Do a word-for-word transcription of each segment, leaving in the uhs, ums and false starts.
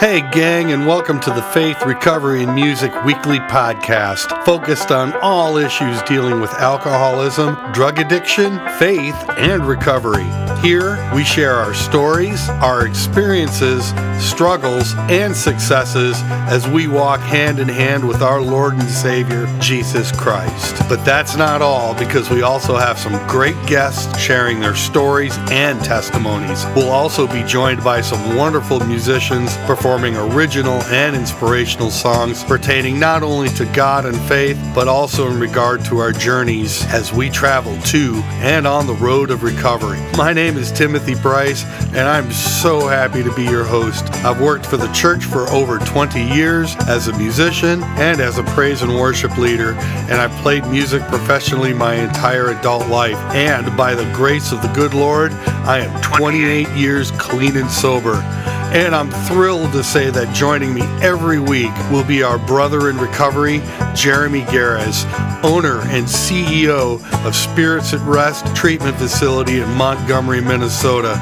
Hey gang, and welcome to the Faith, Recovery, and Music Weekly Podcast, focused on all issues dealing with alcoholism, drug addiction, faith, and recovery. Here, we share our stories, our experiences, struggles, and successes as we walk hand in hand with our Lord and Savior, Jesus Christ. But that's not all, because we also have some great guests sharing their stories and testimonies. We'll also be joined by some wonderful musicians performing performing original and inspirational songs pertaining not only to God and faith, but also in regard to our journeys as we travel to and on the road of recovery. My name is Timothy Bryce, and I'm so happy to be your host. I've worked for the church for over twenty years as a musician and as a praise and worship leader, and I've played music professionally my entire adult life. And by the grace of the good Lord, I am twenty-eight years clean and sober. And I'm thrilled to say that joining me every week will be our brother in recovery, Jeremy Garez, owner and C E O of Spirits at Rest Treatment Facility in Montgomery, Minnesota.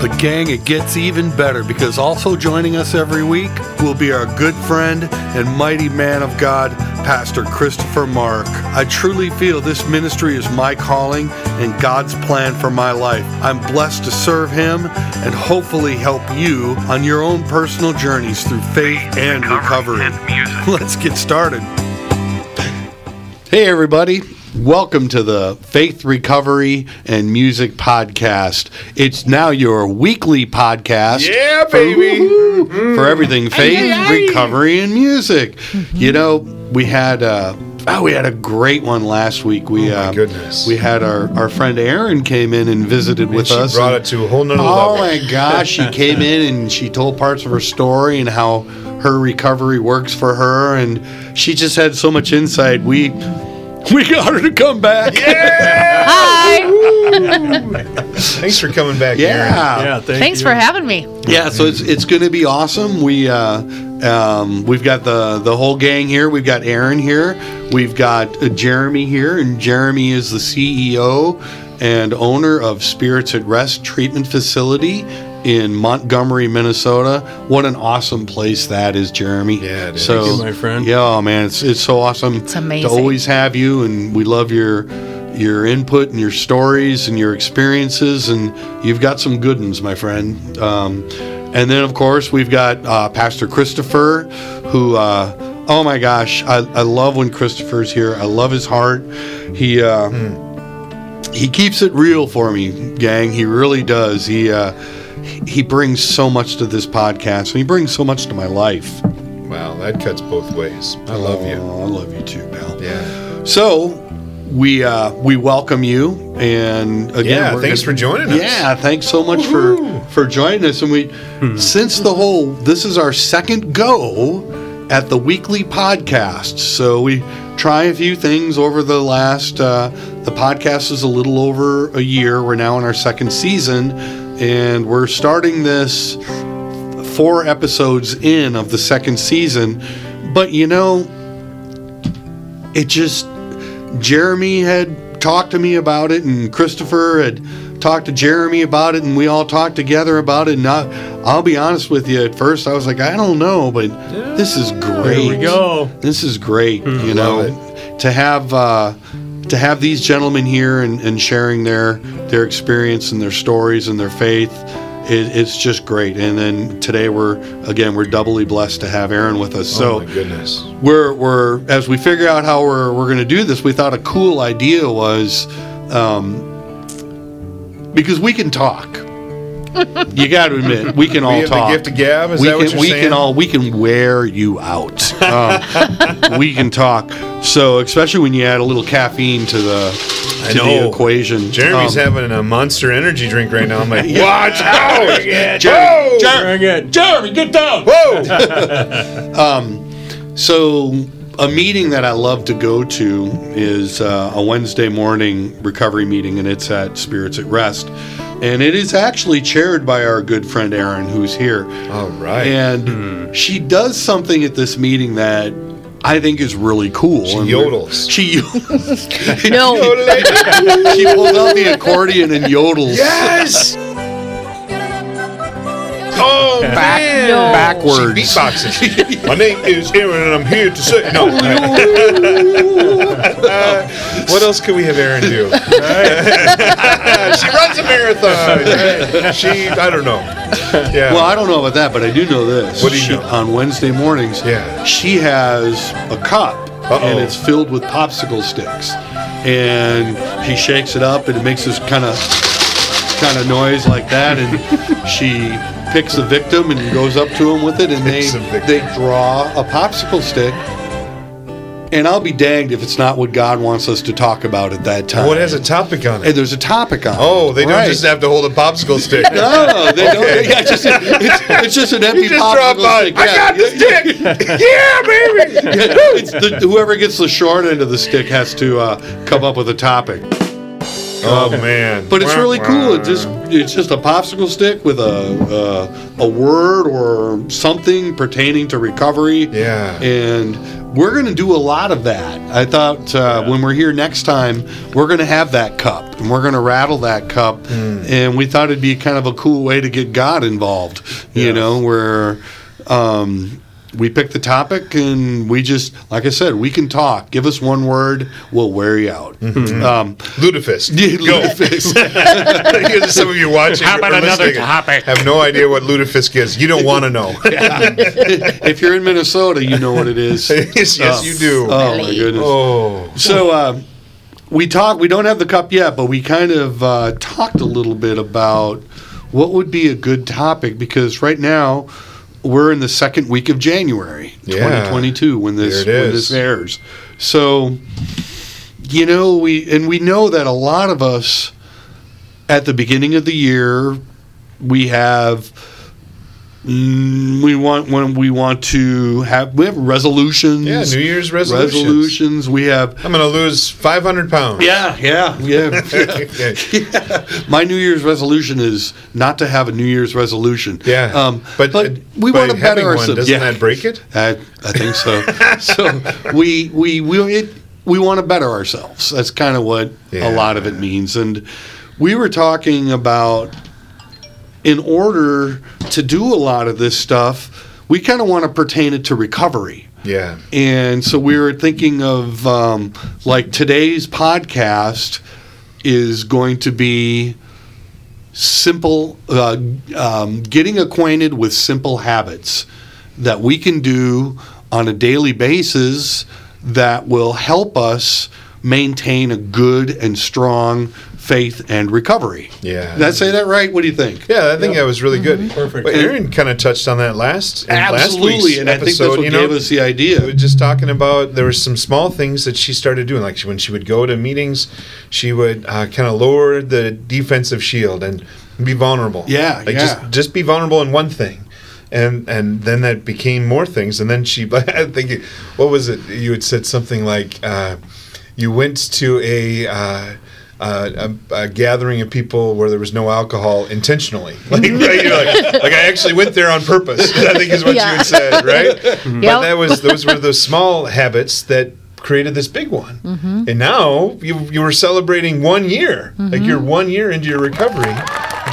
But gang, it gets even better, because also joining us every week will be our good friend and mighty man of God, Pastor Christopher Mark. I truly feel this ministry is my calling and God's plan for my life. I'm blessed to serve him and hopefully help you on your own personal journeys through faith and recovery. Let's get started. Hey everybody, welcome to the Faith, Recovery, and Music Podcast. It's now your weekly podcast. Yeah, baby! For, mm. for everything faith, aye, aye, aye. recovery, and music. Mm-hmm. You know, we had... Uh, Oh, we had a great one last week. We, oh, my uh, goodness. We had our, our friend Erin came in and visited and with she us. She brought it to a whole nother level. Oh, my gosh. She came in and she told parts of her story and how her recovery works for her. And she just had so much insight. We we got her to come back. Yeah! Hi! Thanks for coming back, yeah. Erin. Yeah, thank Thanks you. for having me. Yeah, so it's it's going to be awesome. We... Uh, Um, we've got the, the whole gang here. We've got Erin here. We've got uh, Jeremy here, and Jeremy is the C E O and owner of Spirits at Rest Treatment Facility in Montgomery, Minnesota. What an awesome place that is, Jeremy. Yeah, it is. So, thank you, my friend. Yeah, oh, man, it's it's so awesome. It's amazing to always have you, and we love your your input and your stories and your experiences, and you've got some good ones, my friend. Um, And then, of course, we've got uh, Pastor Christopher, who, uh, oh my gosh, I, I love when Christopher's here. I love his heart. He uh, mm. he keeps it real for me, gang. He really does. He uh, he brings so much to this podcast, and he brings so much to my life. Wow, that cuts both ways. I love oh, you. I love you too, pal. Yeah. So... We uh, we welcome you, and again, yeah, thanks gonna, for joining us. Yeah, thanks so much Woo-hoo. for for joining us. And we, hmm. since the whole, this is our second go at the weekly podcast. So we try a few things over the last. Uh, the podcast is a little over a year. We're now in our second season, and we're starting this four episodes in of the second season. But you know, it just. Jeremy had talked to me about it, and Christopher had talked to Jeremy about it, and we all talked together about it. And I, I'll be honest with you, at first I was like, I don't know, but yeah, this is great. Here we go. This is great. Mm, you know, it. to have uh, to have these gentlemen here and, and sharing their their experience and their stories and their faith. It, it's just great. And then today we're again we're doubly blessed to have Erin with us. So oh my goodness. We're we're as we figure out how we're we're going to do this, we thought a cool idea was um, because we can talk. You got to admit, we can all we talk. We have the gift of gab. Is we that can, what you're we saying? Can all we can wear you out. Um, we can talk. So especially when you add a little caffeine to the. I know. The equation. Jeremy's um, having a monster energy drink right now. I'm like, yeah. Watch out! Jeremy, Jeremy, Jeremy, get down! Whoa! um, so, a meeting that I love to go to is uh, a Wednesday morning recovery meeting, and it's at Spirits at Rest. And it is actually chaired by our good friend Erin, who's here. All right. And mm. she does something at this meeting that I think is really cool. She and yodels. She yodels. No. She pulls out the accordion and yodels. Yes! Oh, back, man. No. Backwards. She beatboxes. My name is Erin, and I'm here to say... No. uh, what else could we have Erin do? She runs a marathon. She, I don't know. Yeah. Well, I don't know about that, but I do know this. What do you she, know? On Wednesday mornings, yeah. she has a cup, Uh-oh. and it's filled with popsicle sticks. And she shakes it up, and it makes this kind of... kind of noise like that, and she picks a victim and goes up to him with it, and they they draw a popsicle stick. And I'll be danged if it's not what God wants us to talk about at that time. Well, it has a topic on it. And there's a topic on it. Oh, they don't right. just have to hold a popsicle stick. No, they don't. Okay. Yeah, just, it's, it's just an empty just popsicle stick. I yeah. got the stick. Yeah, baby. Yeah, no, it's the, whoever gets the short end of the stick has to uh, come up with a topic. Oh man! But it's really cool. It just it's just a popsicle stick with a uh, a word or something pertaining to recovery. Yeah. And we're going to do a lot of that. I thought uh, yeah. when we're here next time, we're going to have that cup and we're going to rattle that cup. Mm. And we thought it'd be kind of a cool way to get God involved. You yeah. know, where. Um, We pick the topic, and we just, like I said, we can talk. Give us one word, we'll wear you out. Mm-hmm. Um, Lutefisk. Yeah, Lutefisk. Some of you watching How about another topic? Have no idea what Lutefisk is. You don't want to know. Yeah. If you're in Minnesota, you know what it is. yes, yes uh, you do. Oh, my goodness. Oh. So uh, we talk. We don't have the cup yet, but we kind of uh, talked a little bit about what would be a good topic, because right now, we're in the second week of January, yeah. twenty twenty-two, when this when this airs. So, you know, we and we know that a lot of us, at the beginning of the year, we have we want when we want to have we have resolutions. Yeah, New Year's resolutions. Resolutions. We have. I'm going to lose five hundred pounds. Yeah, yeah, yeah, yeah. yeah. My New Year's resolution is not to have a New Year's resolution. Yeah, um, but, but we want to better ourselves. One, doesn't yeah. that break it? I, I think so. so we we we it, we want to better ourselves. That's kind of what yeah. a lot of it means. And we were talking about, in order to do a lot of this stuff, we kind of want to pertain it to recovery. Yeah. And so we were thinking of, um, like, today's podcast is going to be simple, uh, um, getting acquainted with simple habits that we can do on a daily basis that will help us maintain a good and strong faith and recovery. Yeah. Did I say that right? What do you think? Yeah, I think yeah. that was really good. Mm-hmm. Perfect. Well, Erin kind of touched on that last Absolutely, last week's and I episode, think that's what you know, gave us the idea. We were just talking about there were some small things that she started doing. Like she, when she would go to meetings, she would uh, kind of lower the defensive shield and be vulnerable. Yeah, like yeah. Just, just be vulnerable in one thing. And and then that became more things. And then she, I think, what was it? You had said something like... Uh, You went to a, uh, uh, a, a gathering of people where there was no alcohol intentionally. Like, right? You're like, like I actually went there on purpose, I think is what yeah. you had said, right? Mm-hmm. But yep. that was those were those small habits that created this big one. Mm-hmm. And now you you were celebrating one year. Mm-hmm. Like you're one year into your recovery.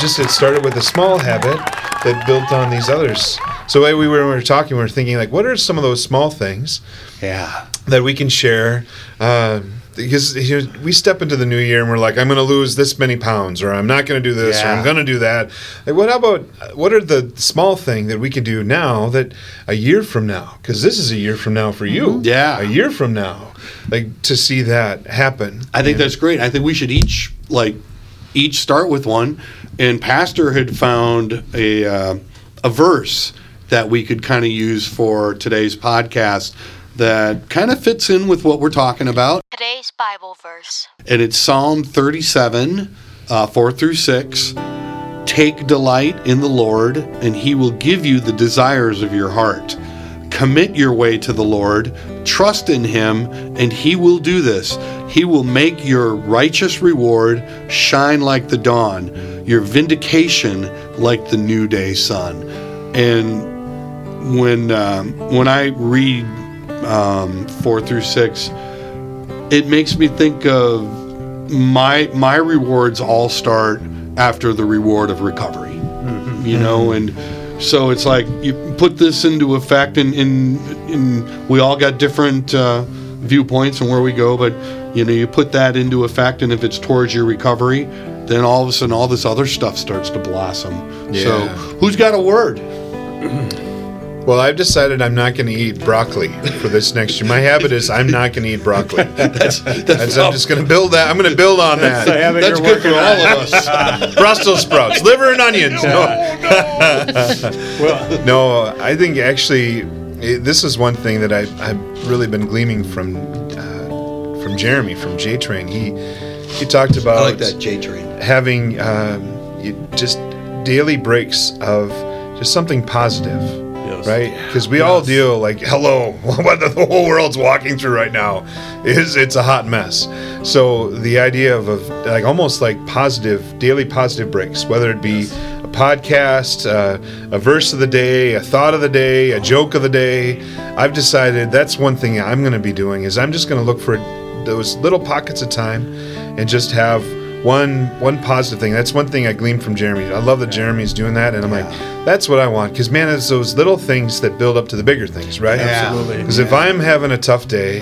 Just it started with a small habit that built on these others. So we were, we were talking, we were thinking, like, what are some of those small things yeah. that we can share? Uh, because here, we step into the new year and we're like, I'm going to lose this many pounds, or I'm not going to do this, yeah. or I'm going to do that. Like, what about, what are the small thing that we can do now that a year from now? Because this is a year from now for mm-hmm. you. Yeah. A year from now. Like, to see that happen. I think and, that's great. I think we should each, like, each start with one. And Pastor had found a uh, a verse that we could kind of use for today's podcast that kind of fits in with what we're talking about. Today's Bible verse. And it's Psalm thirty-seven, uh, four through six. Take delight in the Lord, and he will give you the desires of your heart. Commit your way to the Lord, trust in him, and he will do this. He will make your righteous reward shine like the dawn, your vindication like the new day sun. And When um, when I read um, four through six, it makes me think of my my rewards all start after the reward of recovery, mm-hmm. you know, and So it's like you put this into effect, and, and, and we all got different uh, viewpoints and where we go, but you know, you put that into effect, and if it's towards your recovery, then all of a sudden all this other stuff starts to blossom. Yeah. So who's got a word? Well, I've decided I'm not going to eat broccoli for this next year. My habit is I'm not going to eat broccoli. that's, that's that's, I'm just going to build that. I'm going to build on that. That's, that's good for all of us. Brussels sprouts, liver and onions. No, no. no I think actually it, this is one thing that I, I've really been gleaming from uh, from Jeremy, from J-Train. He, he talked about I like that, J-Train. having um, just daily breaks of just something positive. Right, because we yes. all deal like, hello, what the whole world's walking through right now is it's a hot mess. So the idea of, of like almost like positive daily positive breaks, whether it be yes. a podcast, uh, a verse of the day, a thought of the day, a joke of the day. I've decided that's one thing I'm going to be doing is I'm just going to look for those little pockets of time and just have One one positive thing. That's one thing I gleaned from Jeremy. I love that Jeremy's doing that, and I'm yeah. like, that's what I want. Because, man, it's those little things that build up to the bigger things, right? Yeah. Absolutely. Because yeah. if I'm having a tough day,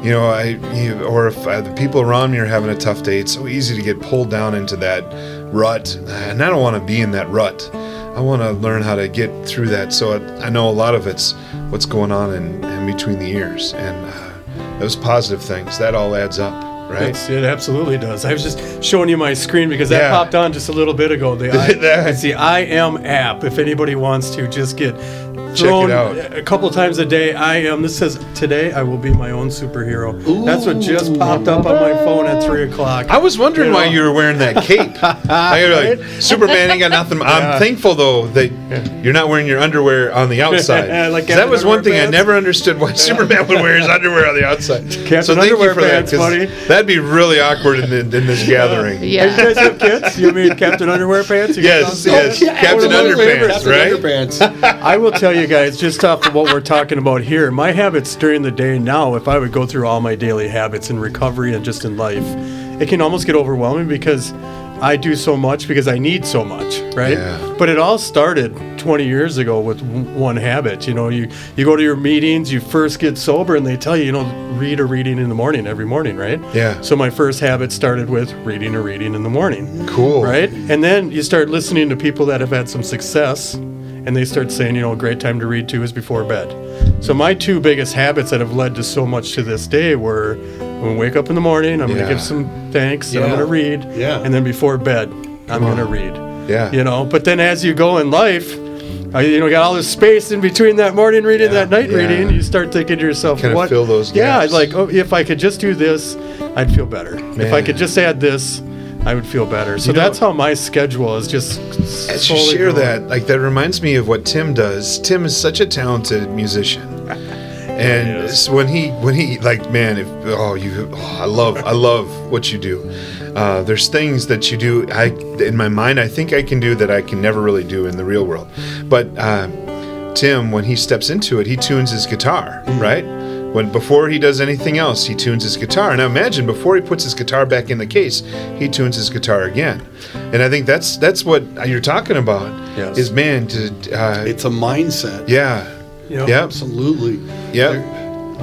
you know, I you, or if I, the people around me are having a tough day, it's so easy to get pulled down into that rut, and I don't want to be in that rut. I want to learn how to get through that. So I, I know a lot of it's what's going on in, in between the ears, and uh, those positive things, that all adds up. Right. It's, it absolutely does. I was just showing you my screen because that yeah. popped on just a little bit ago. The I, it's the I Am app. If anybody wants to just get thrown a couple times a day, I Am. This says, today I will be my own superhero. Ooh. That's what just popped up on my phone at three o'clock. I was wondering you know? why you were wearing that cape. I was like, right? Superman ain't got nothing. Yeah. I'm thankful, though, that yeah. you're not wearing your underwear on the outside. like that was one thing pants. I never understood why Superman would wear his underwear on the outside. Captain so thank you for pants, that, buddy. That'd be really awkward in, in this gathering. Yeah. Yeah. You guys have kids? You mean Captain Underwear Pants? You yes, yes. Yeah. Captain Underpants, right? Underpants. I will tell you, you guys, just off of what we're talking about here, my habits during the day now, if I would go through all my daily habits in recovery and just in life, it can almost get overwhelming because I do so much because I need so much, right? Yeah. But it all started twenty years ago with one habit. You know, you, you go to your meetings, you first get sober, and they tell you, you know, read a reading in the morning every morning, right? Yeah. So my first habit started with reading a reading in the morning. Cool. Right? And then you start listening to people that have had some success, and they start saying, you know, a great time to read too is before bed. So my two biggest habits that have led to so much to this day were I'm going to wake up in the morning, I'm yeah. going to give some thanks, yeah. and I'm going to read, yeah. and then before bed, I'm going to read. Yeah. You know, but then as you go in life, you know, got all this space in between that morning reading, yeah. that night yeah. reading, you start thinking to yourself, kind what? Of fill those gaps. Yeah, like, oh, if I could just do this, I'd feel better. Man. If I could just add this, I would feel better. So you know, that's how my schedule is just as you share going. That, like that reminds me of what Tim does. Tim is such a talented musician. And he when he when he like man, if oh you oh, I love I love what you do. Uh, there's things that you do I in my mind I think I can do that I can never really do in the real world. But um, Tim, when he steps into it, he tunes his guitar, mm-hmm. right? When before he does anything else, he tunes his guitar. Now imagine before he puts his guitar back in the case, he tunes his guitar again. And I think that's that's what you're talking about. Yes. Is man to uh, it's a mindset. Yeah. Yep. Yep. Absolutely. Yeah.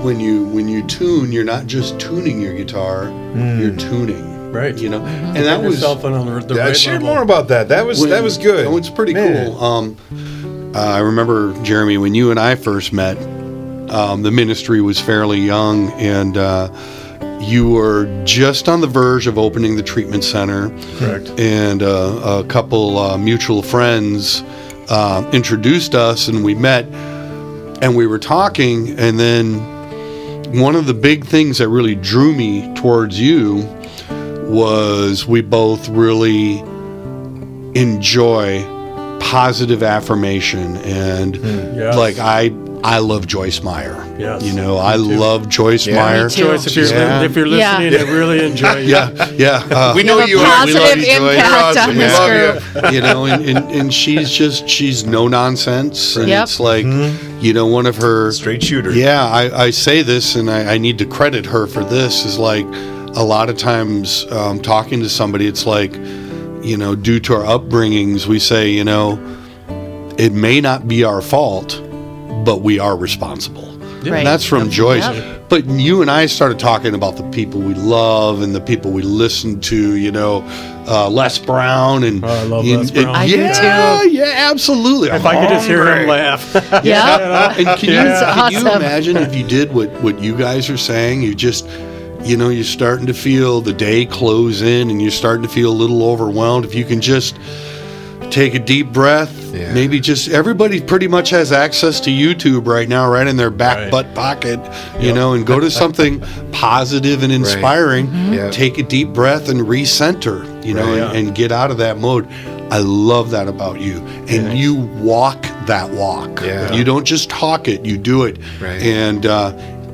When you when you tune, you're not just tuning your guitar. Mm. You're tuning. Right. You know. And that was. I shared more about that. That was when, that was good. Oh, it's pretty man. cool. Um, uh, I remember Jeremy when you and I first met. Um, the ministry was fairly young, and uh, you were just on the verge of opening the treatment center. Correct. And uh, a couple uh, mutual friends uh, introduced us, and we met, and we were talking, and then one of the big things that really drew me towards you was we both really enjoy positive affirmation, and mm, yes. like I I love Joyce Meyer. Yes, you know, I too. love Joyce yeah, Meyer. Joyce, if you're, yeah. if you're listening, yeah. I really enjoy you. Yeah, yeah. Uh, we you know you are. We love you, Joyce. Awesome. We love you. You know, and, and, and she's just, she's no nonsense. And yep. it's like, mm-hmm. you know, one of her... Straight shooter. Yeah, I, I say this, and I, I need to credit her for this, is like, a lot of times um, talking to somebody, it's like, you know, due to our upbringings, we say, you know, It may not be our fault, but we are responsible. Yeah. Right. And that's from yep. Joyce. Yep. But you and I started talking about the people we love and the people we listen to, you know, uh, Les Brown. And, oh, I love and, Les Brown. And, I yeah, do too. Yeah, absolutely. If I'm I could hungry. just hear him laugh. yeah. yeah. And can, yeah. You, can awesome. you imagine if you did what, what you guys are saying? You just... You know, you're starting to feel the day close in and you're starting to feel a little overwhelmed. If you can just take a deep breath, yeah. maybe just everybody pretty much has access to YouTube right now, right in their back right. butt pocket, you yep. know, and go to something positive and inspiring. Right. Mm-hmm. Yep. Take a deep breath and recenter, you know, right, and, yeah. and get out of that mode. I love that about you. And yeah. you walk that walk. Yeah. You don't just talk it, you do it. Right. And, uh,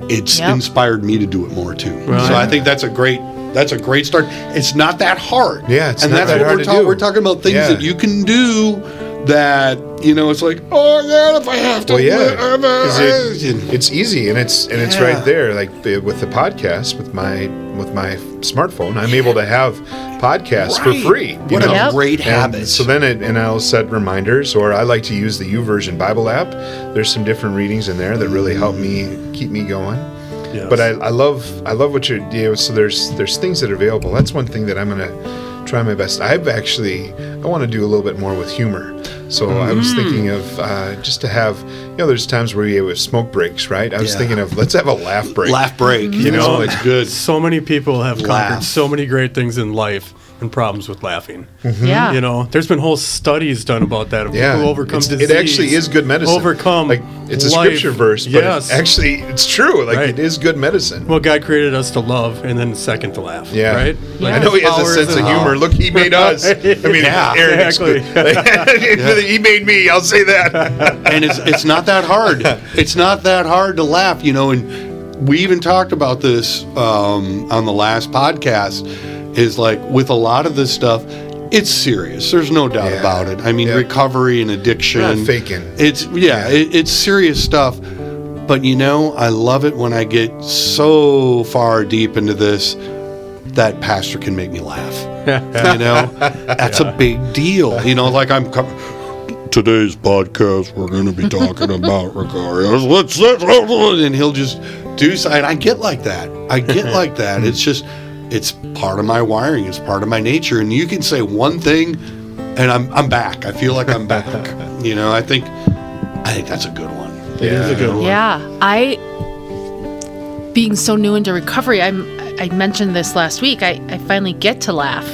It's yep. inspired me to do it more too. Right. So I think that's a great that's a great start. It's not that hard. Yeah, it's and not that's that what hard we're talking. We're talking about things yeah. that you can do that, you know, it's like, oh yeah, if I have to. Well, yeah. it, it's easy and it's and yeah. it's right there. Like with the podcast, with my with my smartphone, I'm able to have podcasts right. for free. What know? a great and habit. So then it, and I'll set reminders, or I like to use the YouVersion Bible app. There's some different readings in there that really help me keep me going. Yes. But I, I love I love what you're doing. So there's there's things that are available. That's one thing that I'm gonna try my best. I've actually, I want to do a little bit more with humor. So mm-hmm. I was thinking of uh, just to have, you know, there's times where you have smoke breaks, right? I was yeah. thinking of, let's have a laugh break. Laugh break. You know, it's good. So many people have laugh. conquered so many great things in life and problems with laughing. Mm-hmm. Yeah. You know, there's been whole studies done about that. Of yeah. People who overcome it's, disease. It actually is good medicine. Overcome like It's a life. scripture verse, but yes. it actually, it's true. Like, right. it is good medicine. Well, God created us to love and then second to laugh. Yeah. Right? Yeah. Like, I know he has a sense of humor. All. Look, he made us. I mean, yeah, Erin, exactly. yeah. He made me. I'll say that. And it's it's not that hard. It's not that hard to laugh, you know. And we even talked about this um, on the last podcast. Is like with a lot of this stuff, it's serious. There's no doubt yeah. about it. I mean, yep. recovery and addiction. Not faking. It's yeah, yeah. It, it's serious stuff. But you know, I love it when I get so far deep into this that pastor can make me laugh. You know, that's yeah. a big deal. You know, like I'm. Com- Today's podcast, we're going to be talking about recovery. Let's, let's, and he'll just do something. And I get like that. I get like that. It's just. It's part of my wiring. It's part of my nature. And you can say one thing, and I'm I'm back. I feel like I'm back. You know, I think I think that's a good one. Yeah. It is a good one. Yeah. I, being so new into recovery, I I mentioned this last week. I, I finally get to laugh.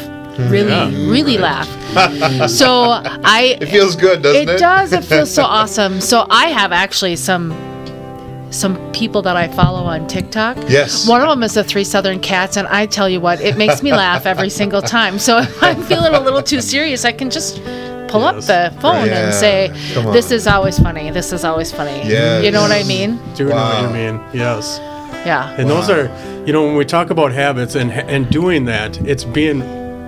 Really, yeah. really right. laugh. So I... It feels good, doesn't it? It does. It feels so awesome. So I have actually some... some people that I follow on TikTok. Yes. One of them is the Three Southern Cats, and I tell you what, it makes me laugh every single time. So if I'm feeling a little too serious, I can just pull yes. up the phone yeah. and say, this is always funny. This is always funny. Yes. You know what I mean? Do you wow. know what you mean? Yes. Yeah. And wow. those are, you know, when we talk about habits and and doing that, it's being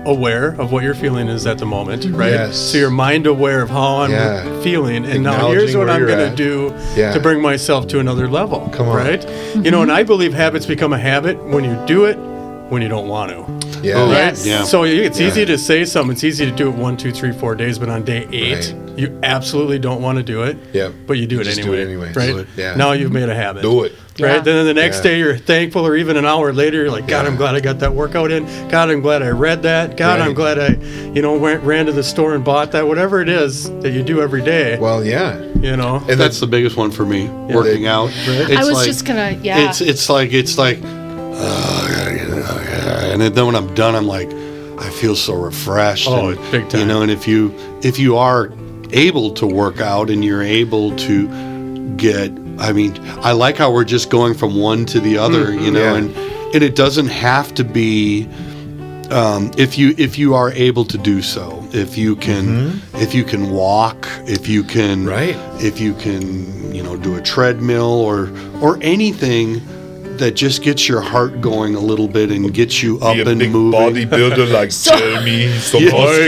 aware of what your feeling is at the moment, right? Yes. So you're mind aware of how I'm yeah. feeling, and now here's what I'm going to do yeah. to bring myself to another level. Come on, right? Mm-hmm. You know, and I believe habits become a habit when you do it when you don't want to. Yeah. Right? Yes. yeah. So it's yeah. easy to say something. It's easy to do it one, two, three, four days, but on day eight, right. you absolutely don't want to do it. Yeah. But you do you it, anyway, do it anyway. Right? It. Yeah. Now you've made a habit. Do it. Right? Yeah. Then the next yeah. day you're thankful, or even an hour later you're like, God, yeah. I'm glad I got that workout in. God, I'm glad I read that. God, right. I'm glad I, you know, went, ran to the store and bought that. Whatever it is that you do every day. Well, yeah. You know. And that's the biggest one for me. Yeah. Working out. Right? It's I was like, just gonna. Yeah. It's it's like it's like. Uh, I gotta get it. I gotta, and then when I'm done, I'm like, I feel so refreshed. Oh, and, big time. You know, and if you if you are able to work out and you're able to get. I mean, I like how we're just going from one to the other, mm-hmm, you know, yeah. and, and it doesn't have to be um, if you if you are able to do so, if you can mm-hmm. if you can walk, if you can right. if you can, you know, do a treadmill or or anything that just gets your heart going a little bit and gets you up and big moving. Bodybuilder like so, Jeremy.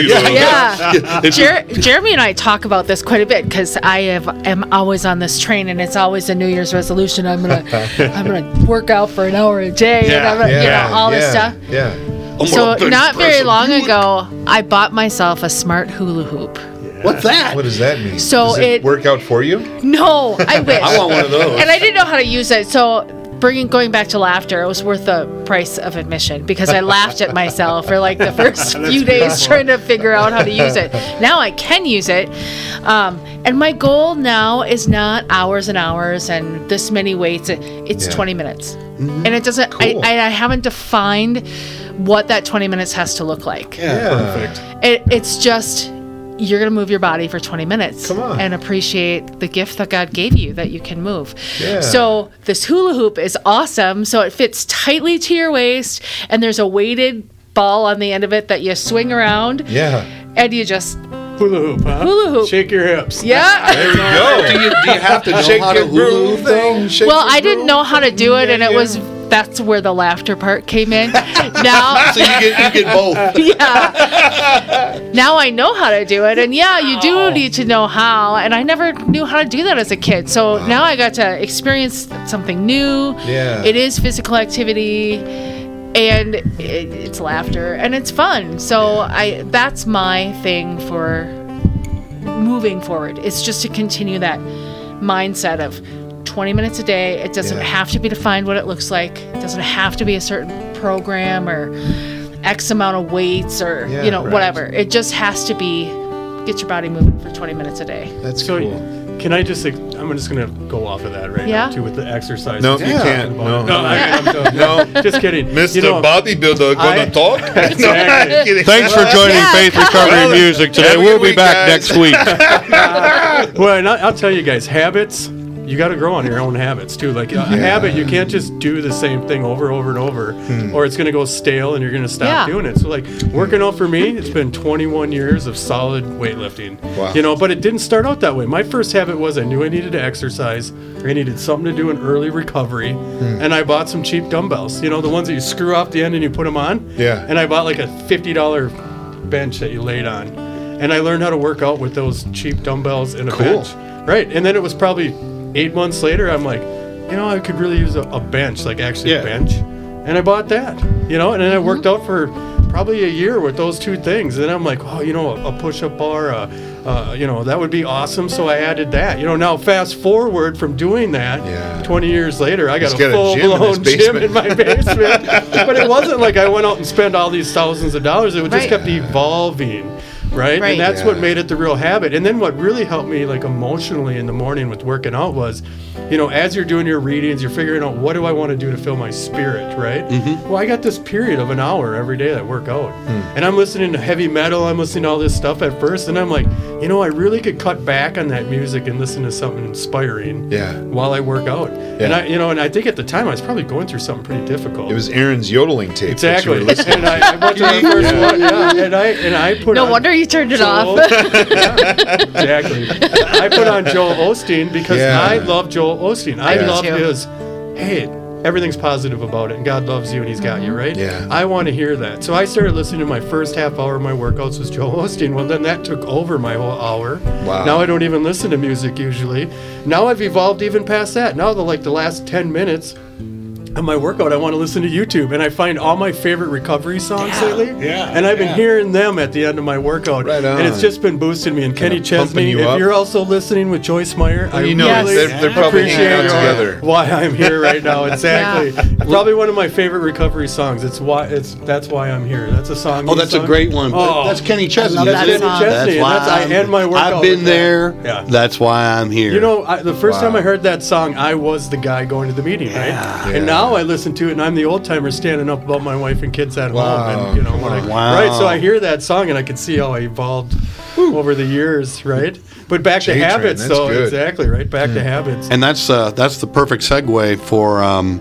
Yeah, yeah. yeah. Jer- Jeremy and I talk about this quite a bit because I have, am always on this train, and it's always a New Year's resolution. I'm gonna I'm gonna work out for an hour a day, yeah, and I'm gonna, yeah, you know, all yeah, this stuff. Yeah. So not very long ago, I bought myself a smart hula hoop. What's that? What does that mean? So does it, it work out for you? No, I wish. I want one of those. And I didn't know how to use it, so bringing going back to laughter, it was worth the price of admission because I laughed at myself for like the first few days trying to figure out how to use it. Now I can use it. Um, and my goal now is not hours and hours and this many waits. It's yeah. twenty minutes. Mm-hmm. And it doesn't, cool. I, I, I haven't defined what that twenty minutes has to look like. Yeah, perfect. It, it's just, you're going to move your body for twenty minutes and appreciate the gift that God gave you that you can move. Yeah. So this hula hoop is awesome. So it fits tightly to your waist and there's a weighted ball on the end of it that you swing around. Yeah. And you just... Hula hoop, huh? Hula hoop. Shake your hips. Yeah. There you go. Do you, do you have to know shake how to hula hoop thing? Shake well, I didn't know how to do it, yeah, and it yeah. was... That's where the laughter part came in. Now, so you get, you get both. Yeah. Now I know how to do it, and yeah, you do need to know how. And I never knew how to do that as a kid, so wow. now I got to experience something new. Yeah. It is physical activity, and it, it's laughter, and it's fun. So I that's my thing for moving forward. It's just to continue that mindset of. twenty minutes a day. It doesn't yeah. have to be defined what it looks like. It doesn't have to be a certain program or X amount of weights or, yeah, you know, right. whatever. It just has to be, get your body moving for twenty minutes a day. That's so cool. Can I just, I'm just going to go off of that right yeah. now, too, with the exercise. No, yeah. you can't. No, no, I, I'm done. No. Just kidding. Mister You know, Bodybuilder going to talk? Exactly. No, thanks for joining yeah, Faith Recovery on. Music today. Every we'll be back guys. Next week. Well, and I'll tell you guys, habits... You got to grow on your own habits, too. Like, a yeah. habit, you can't just do the same thing over and over and over, hmm. or it's going to go stale and you're going to stop yeah. doing it. So, like, working out for me, it's been twenty-one years of solid weightlifting. Wow. You know, but it didn't start out that way. My first habit was I knew I needed to exercise, or I needed something to do in early recovery, hmm. and I bought some cheap dumbbells. You know, the ones that you screw off the end and you put them on. Yeah. And I bought, like, a fifty dollar bench that you laid on. And I learned how to work out with those cheap dumbbells and a cool. bench. Right. And then it was probably... Eight months later, I'm like, you know, I could really use a, a bench, like actually yeah. a bench. And I bought that, you know, and then I worked mm-hmm. out for probably a year with those two things. And I'm like, oh, you know, a, a push-up bar, a, uh, you know, that would be awesome. So I added that. You know, now fast forward from doing that, yeah. twenty years later, I got He's a full-blown gym, gym in my basement. But it wasn't like I went out and spent all these thousands of dollars. It just right. kept evolving. Right? right, and that's yeah. what made it the real habit. And then what really helped me, like emotionally, in the morning with working out was, you know, as you're doing your readings, you're figuring out what do I want to do to fill my spirit, right? Mm-hmm. Well, I got this period of an hour every day that I work out, mm. and I'm listening to heavy metal. I'm listening to all this stuff at first, and I'm like, you know, I really could cut back on that music and listen to something inspiring. Yeah. while I work out, yeah. and I, you know, and I think at the time I was probably going through something pretty difficult. It was Aaron's yodeling tape. Exactly. And I, I went to the first yeah. one, yeah, and I and I put. No on, wonder you. You turned it Joel, off. yeah, exactly. I put on Joel Osteen because yeah. I love Joel Osteen. I yeah. love his, hey, everything's positive about it, and God loves you, and He's got you, right? Yeah. I want to hear that. So I started listening to my first half hour of my workouts with Joel Osteen. Well, then that took over my whole hour. Wow. Now I don't even listen to music usually. Now I've evolved even past that. Now, the, like the last ten minutes, on my workout, I want to listen to YouTube, and I find all my favorite recovery songs yeah. lately. Yeah, and I've been yeah. hearing them at the end of my workout, right on. And it's just been boosting me. And Kenny Chesney, you if up. You're also listening with Joyce Meyer, well, I you know yes. they're, they're yeah. probably hanging out together. Why I'm here right now, exactly. yeah. Probably one of my favorite recovery songs. It's why it's that's why I'm here. That's a song. Oh, that's sung. A great one. Oh, that's Kenny Chesney. I that's that Kenny Chesney. That's why and that's, I end my workout. I've been there. Yeah. That's why I'm here. You know, I, the first wow. time I heard that song, I was the guy going to the meeting, yeah. right? And now. Now I listen to it, and I'm the old timer standing up about my wife and kids at wow. home, and you know, when I, wow. right. So I hear that song, and I can see how I evolved Woo. Over the years, right? But back J-train, to habits, so good. Exactly right, back yeah. to habits, and that's uh, that's the perfect segue for um,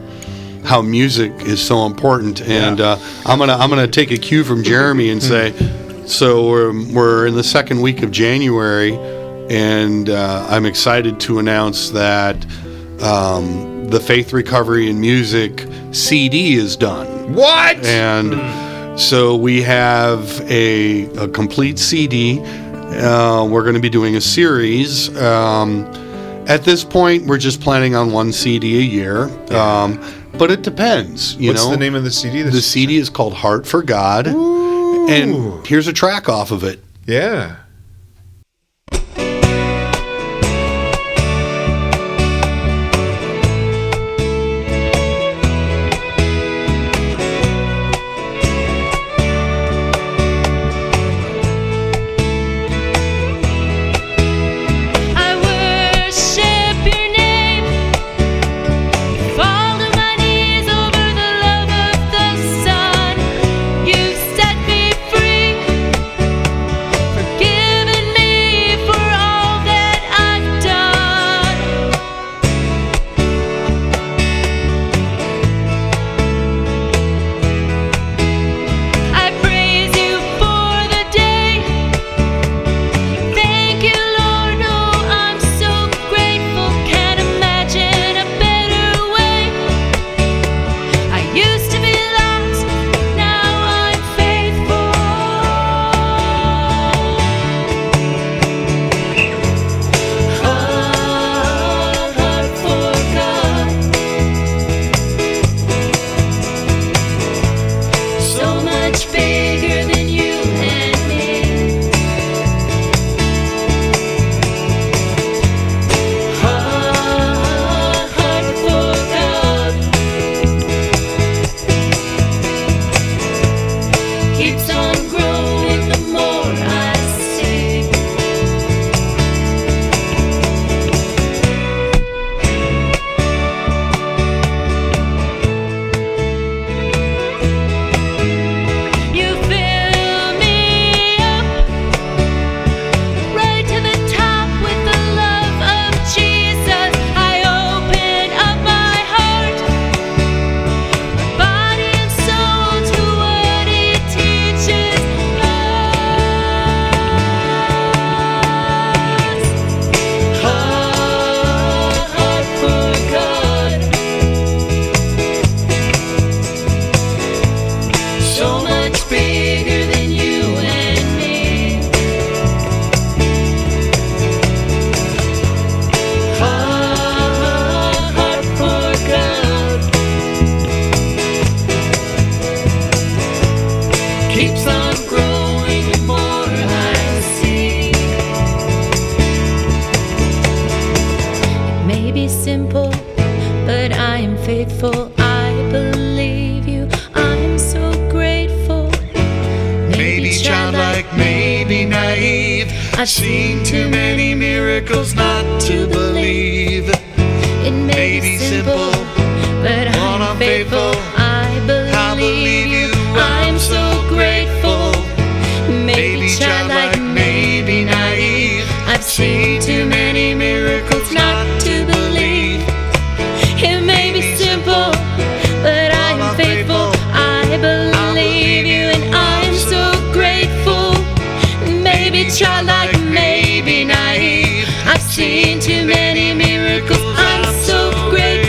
how music is so important. And yeah. uh, I'm gonna I'm gonna take a cue from Jeremy and say, so we're we're in the second week of January, and uh, I'm excited to announce that. Um, The Faith Recovery in Music C D is done. What? And mm. so we have a, a complete C D. Uh, we're going to be doing a series. Um, at this point, we're just planning on one C D a year. Yeah. Um, but it depends. You What's know? The name of the C D? The is C D is called Heart for God. Ooh. And here's a track off of it. Yeah. simple, but I am faithful. I believe you. I'm so grateful. Maybe, maybe childlike, maybe naive. I've seen too many miracles not to believe. It may be simple, but I'm faithful. I believe, I believe you. I'm so grateful. Maybe childlike, maybe naive. I've seen too many miracles not to believe. It may be simple, but I am faithful. I believe you, and I am so grateful. Maybe childlike, maybe naive. I've seen too many miracles. I'm so grateful.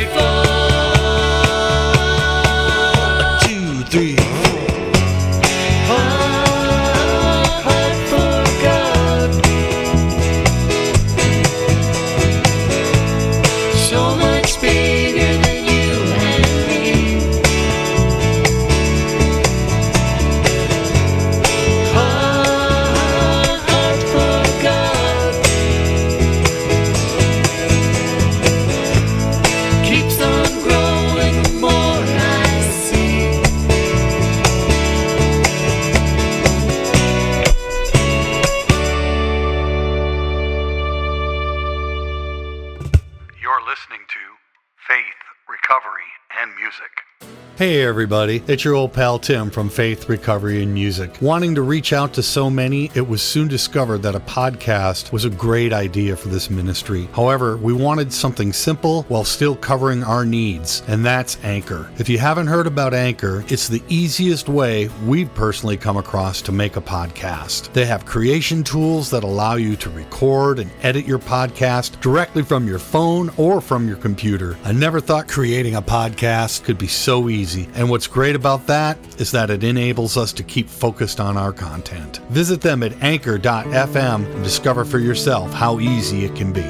Hey everybody, it's your old pal Tim from Faith, Recovery, and Music. Wanting to reach out to so many, it was soon discovered that a podcast was a great idea for this ministry. However, we wanted something simple while still covering our needs, and that's Anchor. If you haven't heard about Anchor, it's the easiest way we've personally come across to make a podcast. They have creation tools that allow you to record and edit your podcast directly from your phone or from your computer. I never thought creating a podcast could be so easy. And what's great about that is that it enables us to keep focused on our content. Visit them at anchor dot f m and discover for yourself how easy it can be.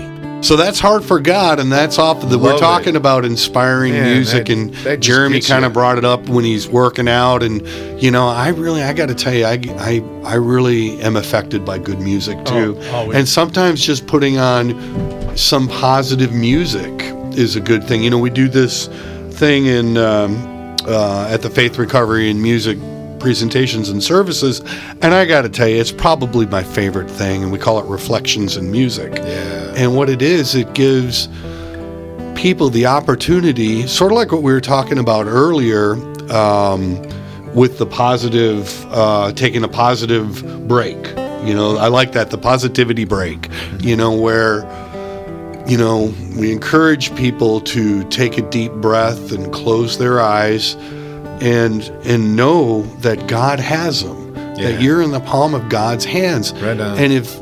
So that's Heart for God, and that's off the, we're talking it. about inspiring Man, music, that, and that Jeremy kind of brought it up when he's working out, and you know, I really, I got to tell you, I, I, I really am affected by good music too. Oh, and sometimes just putting on some positive music is a good thing. You know, we do this thing in... Um, Uh, at the Faith, Recovery, and Music presentations and services, and I gotta tell you, it's probably my favorite thing, and we call it Reflections in Music. Yeah. And what it is, it gives people the opportunity, sort of like what we were talking about earlier, um, with the positive, uh, taking a positive break. You know, I like that, the positivity break, you know, where... You know, we encourage people to take a deep breath and close their eyes and and know that God has them, yeah. that you're in the palm of God's hands. Right on. And if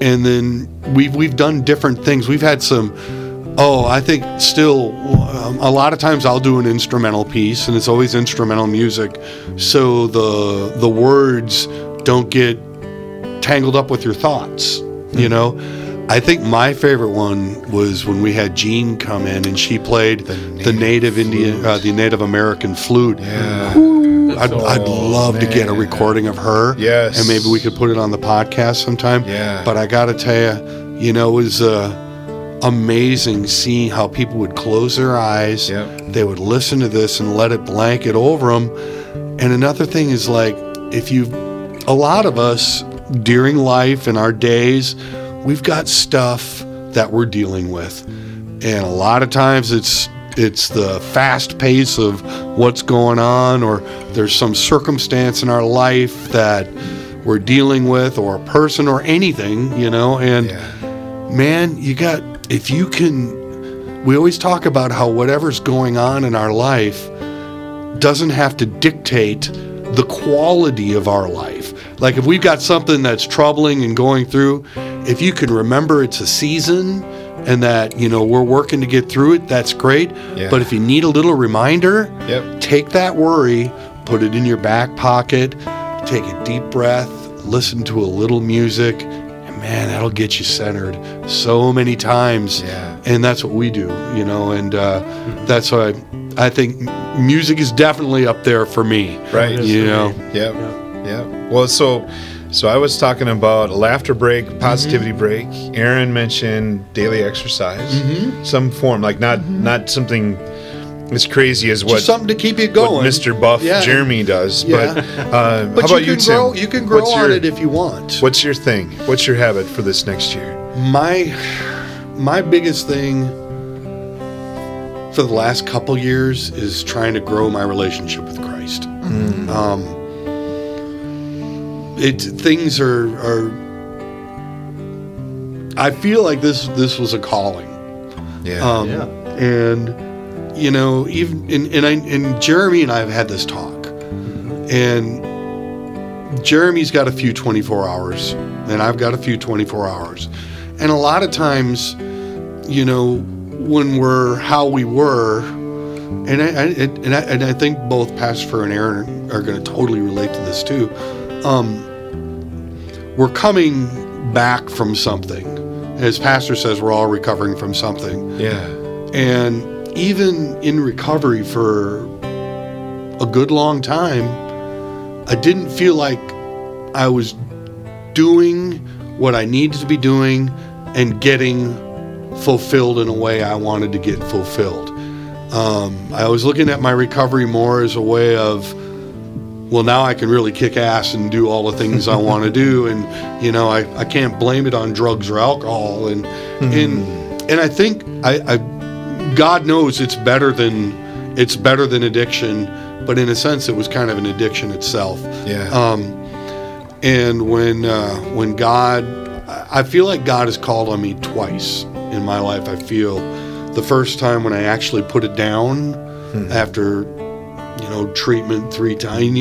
and then we've we've done different things. We've had some. Oh, I think still um, a lot of times I'll do an instrumental piece, and it's always instrumental music, so the the words don't get tangled up with your thoughts. Mm-hmm. You know. I think my favorite one was when we had Jean come in and she played the native, the native Indian, uh, the Native American flute. Yeah. I'd, so, I'd love man. to get a recording of her. Yes, and maybe we could put it on the podcast sometime. Yeah, but I gotta tell you, you know, it was uh, amazing seeing how people would close their eyes. Yep. They would listen to this and let it blanket over them. And another thing is like, if you, a lot of us during life in our days. We've got stuff that we're dealing with, and a lot of times it's it's the fast pace of what's going on, or there's some circumstance in our life that we're dealing with, or a person, or anything, you know. And yeah. man, you got if you can. We always talk about how whatever's going on in our life doesn't have to dictate the quality of our life. Like if we've got something that's troubling and going through. If you can remember it's a season and that, you know, we're working to get through it, that's great. Yeah. But if you need a little reminder, yep. take that worry, put it in your back pocket, take a deep breath, listen to a little music, and man, that'll get you centered so many times. Yeah. And that's what we do, you know, and uh, mm-hmm. that's why I, I think music is definitely up there for me. Right. You know? Yep. Yep. Well, so... So I was talking about laughter break, positivity mm-hmm. break. Erin mentioned daily exercise, mm-hmm. some form, like not mm-hmm. not something as crazy as what just something to keep you going. What Mister Buff yeah. Jeremy does, yeah. but uh, but how about you, you Tim? Grow, you can grow what's on your, it if you want. What's your thing? What's your habit for this next year? My my biggest thing for the last couple years is trying to grow my relationship with Christ. Mm. Um, It things are, are. I feel like this this was a calling. Yeah. Um, yeah. And you know, even and and, I, and Jeremy and I have had this talk, and Jeremy's got a few twenty-four hours, and I've got a few twenty-four hours, and a lot of times, you know, when we're how we were, and I, I and I and I think both Pastor and Erin are, are going to totally relate to this too. Um, we're coming back from something. As Pastor says, we're all recovering from something. Yeah. And even in recovery for a good long time, I didn't feel like I was doing what I needed to be doing and getting fulfilled in a way I wanted to get fulfilled. Um, I was looking at my recovery more as a way of, well, now I can really kick ass and do all the things I want to do. And, you know, I, I can't blame it on drugs or alcohol. And mm-hmm. and and I think I, I God knows it's better than it's better than addiction. But in a sense, it was kind of an addiction itself. Yeah. Um, and when uh, when God, I feel like God has called on me twice in my life. I feel the first time when I actually put it down hmm. after you know, treatment three times,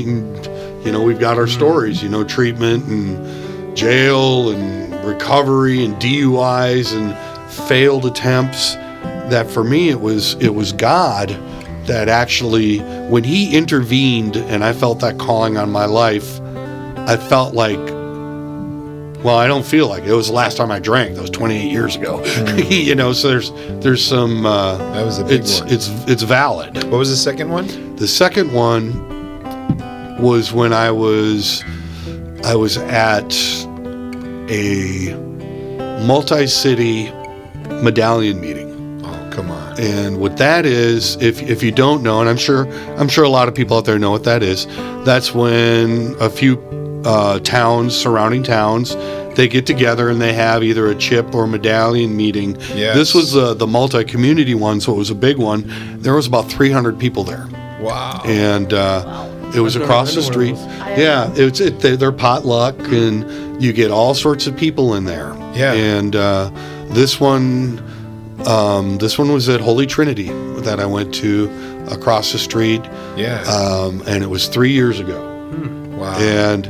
you know, we've got our stories, you know, treatment and jail and recovery and D U Is and failed attempts, that for me, it was, it was God that actually, when he intervened and I felt that calling on my life, I felt like, well, I don't feel like it, it was the last time I drank. That was twenty-eight years ago. Mm. You know, so there's there's some. Uh, that was a big it's, one. It's it's valid. What was the second one? The second one was when I was I was at a multi-city medallion meeting. Oh, come on! And what that is, if if you don't know, and I'm sure I'm sure a lot of people out there know what that is. That's when a few. Uh, towns, surrounding towns, they get together and they have either a chip or medallion meeting. Yes. This was uh, the multi-community one, so it was a big one. There was about three hundred people there. Wow. And uh, wow. it was across the street. Yeah, it's it, they're potluck, and you get all sorts of people in there. Yeah. And uh, this one, um, this one was at Holy Trinity that I went to across the street. Yeah. Um, and it was three years ago. Hmm. Wow. And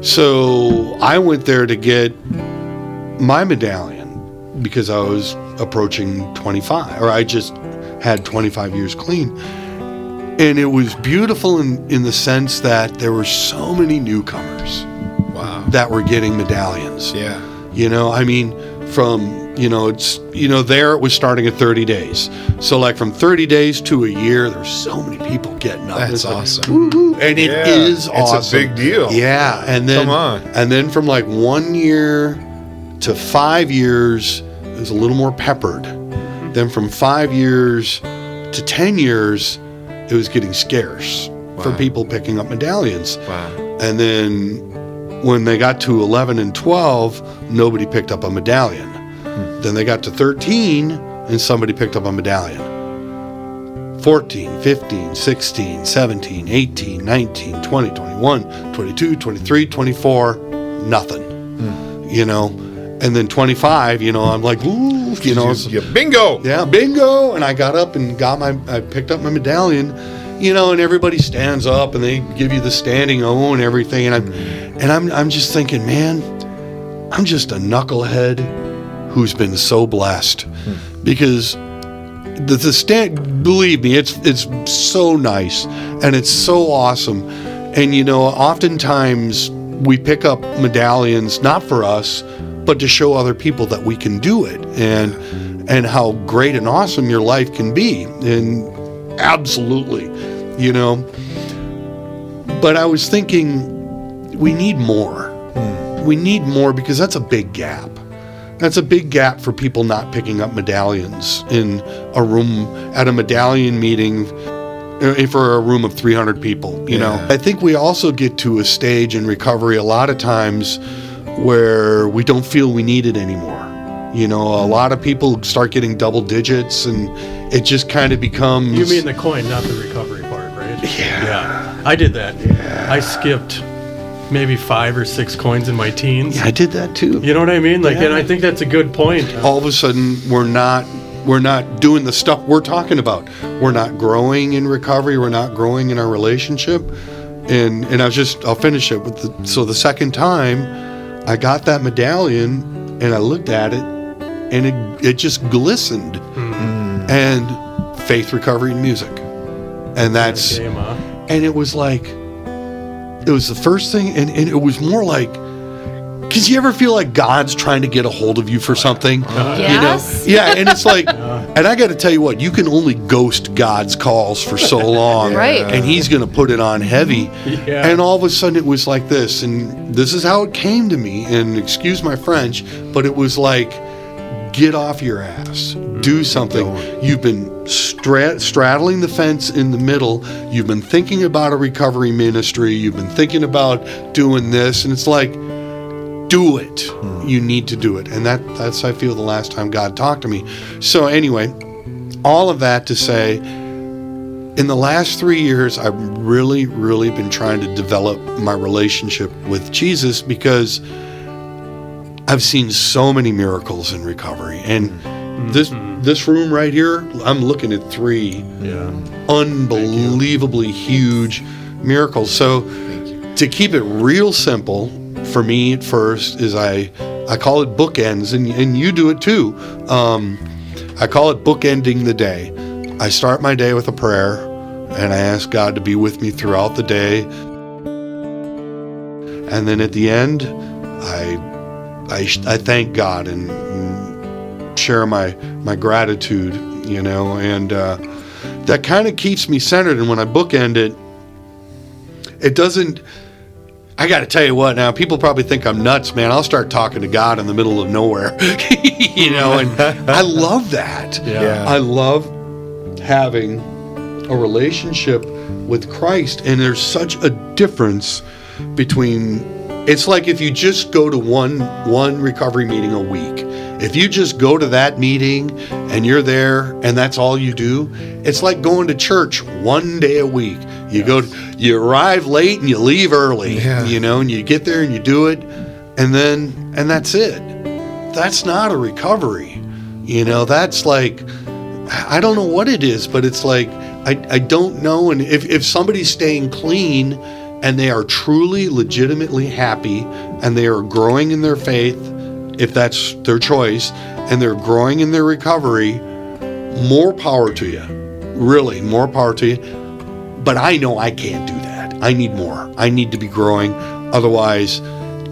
so I went there to get my medallion because I was approaching twenty-five, or I just had twenty-five years clean. And it was beautiful in, in the sense that there were so many newcomers wow. that were getting medallions. Yeah. You know, I mean, from, you know, it's, you know, there it was starting at thirty days. So like from thirty days to a year, there's so many people getting up. That's like, awesome. Woo-hoo. And it yeah, is awesome. It's a big deal. Yeah. And then, Come on. And then from like one year to five years, it was a little more peppered. Mm-hmm. Then from five years to ten years, it was getting scarce wow. for people picking up medallions. Wow. And then when they got to eleven and twelve, nobody picked up a medallion. Hmm. Then they got to thirteen and somebody picked up a medallion. fourteen, fifteen, sixteen, seventeen, eighteen, nineteen, twenty, twenty-one, twenty-two, twenty-three, twenty-four, nothing, mm. you know, and then twenty-five, you know, I'm like, ooh, you know, yeah, bingo. Yeah, bingo. And I got up and got my, I picked up my medallion, you know, and everybody stands up and they give you the standing O and everything. And I'm, and I'm, I'm just thinking, man, I'm just a knucklehead who's been so blessed mm. because The, the stand, believe me, it's it's so nice and it's so awesome. And you know, oftentimes we pick up medallions not for us, but to show other people that we can do it and and how great and awesome your life can be. And absolutely, you know. But I was thinking, we need more. Mm. we need more, because that's a big gap. That's a big gap for people not picking up medallions in a room, at a medallion meeting for a room of three hundred people, you yeah. know. I think we also get to a stage in recovery a lot of times where we don't feel we need it anymore. You know, a lot of people start getting double digits, and it just kind of becomes... You mean the coin, not the recovery part, right? Yeah. yeah. I did that. Yeah. I skipped maybe five or six coins in my teens. Yeah, I did that too. You know what I mean? Like, yeah. And I think that's a good point. All of a sudden, we're not... We're not doing the stuff we're talking about. We're not growing in recovery. We're not growing in our relationship. And and I was just, I'll finish it with the, so the second time I got that medallion and I looked at it and it, it just glistened. Mm-hmm. And faith, recovery, and music. And that's, game, huh? And it was like, it was the first thing. And, and it was more like, because you ever feel like God's trying to get a hold of you for something? Uh, you yes. know? Yeah, and it's like, and I got to tell you what, you can only ghost God's calls for so long. Right. And he's going to put it on heavy. Yeah. And all of a sudden it was like this, and this is how it came to me, and excuse my French, but it was like, get off your ass. Do something. You've been strat- straddling the fence in the middle. You've been thinking about a recovery ministry. You've been thinking about doing this, and it's like, do it. You need to do it. And that that's, I feel, the last time God talked to me. So anyway, all of that to say, in the last three years, I've really, really been trying to develop my relationship with Jesus, because I've seen so many miracles in recovery. And mm-hmm. this this room right here, I'm looking at three yeah. unbelievably huge miracles. So to keep it real simple, for me at first is I I call it bookends, and, and you do it too. Um, I call it bookending the day. I start my day with a prayer, and I ask God to be with me throughout the day. And then at the end, I I, I thank God and, and share my, my gratitude, you know, and uh, that kind of keeps me centered. And when I bookend it, it doesn't... I got to tell you what, now people probably think I'm nuts, man. I'll start talking to God in the middle of nowhere, you know, and I love that. Yeah. Yeah. I love having a relationship with Christ, and there's such a difference between, it's like if you just go to one one recovery meeting a week, if you just go to that meeting and you're there and that's all you do, it's like going to church one day a week. You yes. go, you arrive late and you leave early, yeah. you know, and you get there and you do it, and then, and that's it. That's not a recovery. You know, that's like, I don't know what it is, but it's like, I, I don't know. And if, if somebody's staying clean and they are truly, legitimately happy and they are growing in their faith, if that's their choice, and they're growing in their recovery, more power to you. Really, more power to you. But I know I can't do that. I need more. I need to be growing. Otherwise,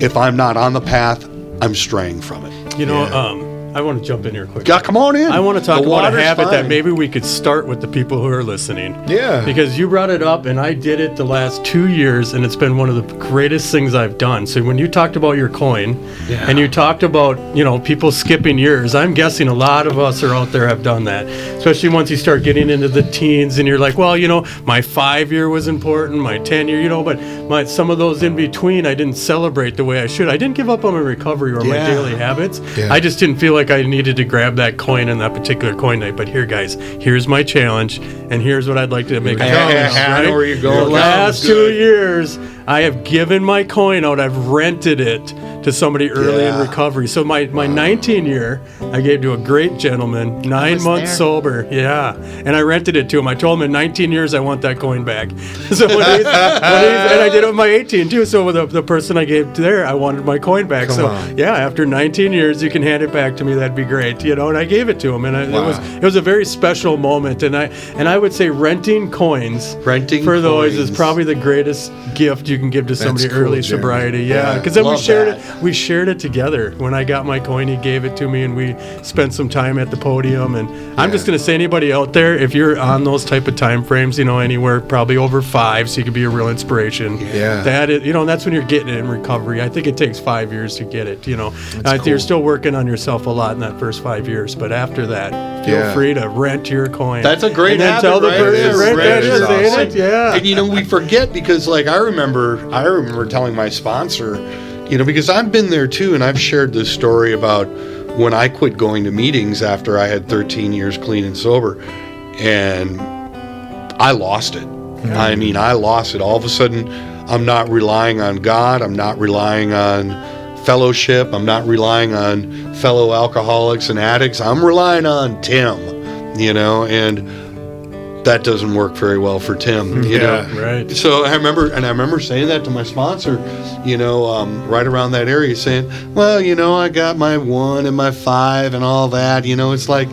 if I'm not on the path, I'm straying from it. You know, yeah. um, I want to jump in here quick. Yeah, come on in. I want to talk about a habit fine. that maybe we could start with the people who are listening. Yeah. Because you brought it up, and I did it the last two years, and it's been one of the greatest things I've done. So when you talked about your coin, yeah. and you talked about, you know, people skipping years, I'm guessing a lot of us are out there have done that, especially once you start getting into the teens, and you're like, well, you know, my five-year was important, my ten-year, you know, but my some of those in between, I didn't celebrate the way I should. I didn't give up on my recovery or yeah. my daily habits. Yeah. I just didn't feel like Like I needed to grab that coin on that particular coin night. But here, guys, here's my challenge, and here's what I'd like to make a challenge. Right? I know where you're going. The last two years, I have given my coin out. I've rented it to somebody early yeah. in recovery. So my, my nineteen year, I gave to a great gentleman, nine months there. sober. Yeah. And I rented it to him. I told him in nineteen years, I want that coin back. So when he's, when he's, and I did it with my eighteen, too. So with the, the person I gave there, I wanted my coin back. Come so, on. yeah, after nineteen years, you can hand it back to me. That'd be great, you know. And I gave it to him, and I, wow. it was it was a very special moment. And I and I would say renting coins, renting for those coins. is probably the greatest gift you can give to somebody cool, early Jeremy. sobriety. Yeah, because yeah, then we shared that. it. we shared it together. When I got my coin, he gave it to me, and we spent some time at the podium. And yeah. I'm just going to say, anybody out there, if you're on those type of time frames, you know, anywhere probably over five, so you could be a real inspiration. Yeah. That is, you know, that's when you're getting it in recovery. I think it takes five years to get it, you know. I think cool. You're still working on yourself a lot in that first five years, but after that, feel yeah. free to rent your coin. That's a great and habit, tell the right? Person, is, rent that is, awesome. Ain't it? Yeah. And, you know, we forget because, like, I remember, I remember telling my sponsor, you know, because I've been there too, and I've shared this story about when I quit going to meetings after I had thirteen years clean and sober, and I lost it. Yeah. I mean, I lost it. All of a sudden, I'm not relying on God. I'm not relying on fellowship. I'm not relying on fellow alcoholics and addicts. I'm relying on Tim, you know, and that doesn't work very well for Tim, you yeah, know. Right. So I remember, and I remember saying that to my sponsor, you know, um, right around that area, saying, well, you know, I got my one and my five and all that. You know, it's like,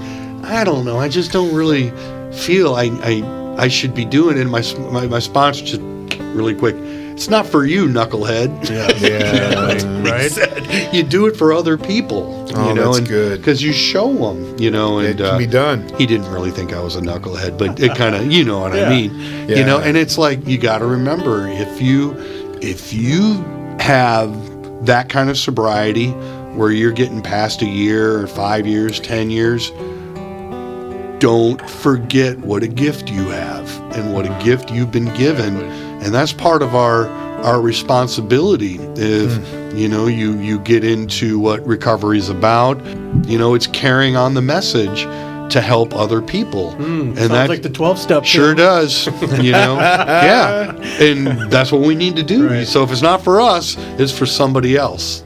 I don't know. I just don't really feel I I, I should be doing it. And my, my, my sponsor just really quick, it's not for you, knucklehead. Yeah, yeah, right. Said. You do it for other people. Oh, you know, that's and, good. Because you show them, you know, and it can uh, be done. He didn't really think I was a knucklehead, but it kind of, you know what yeah. I mean, yeah. you know. And it's like you got to remember if you, if you have that kind of sobriety where you're getting past a year or five years, ten years. Don't forget what a gift you have and what a gift you've been given. And that's part of our our responsibility. If, mm. you know, you, you get into what recovery is about, you know, it's carrying on the message to help other people. Mm, and sounds that like the twelve-step. Sure does, you know. Yeah. And that's what we need to do. Right. So if it's not for us, it's for somebody else.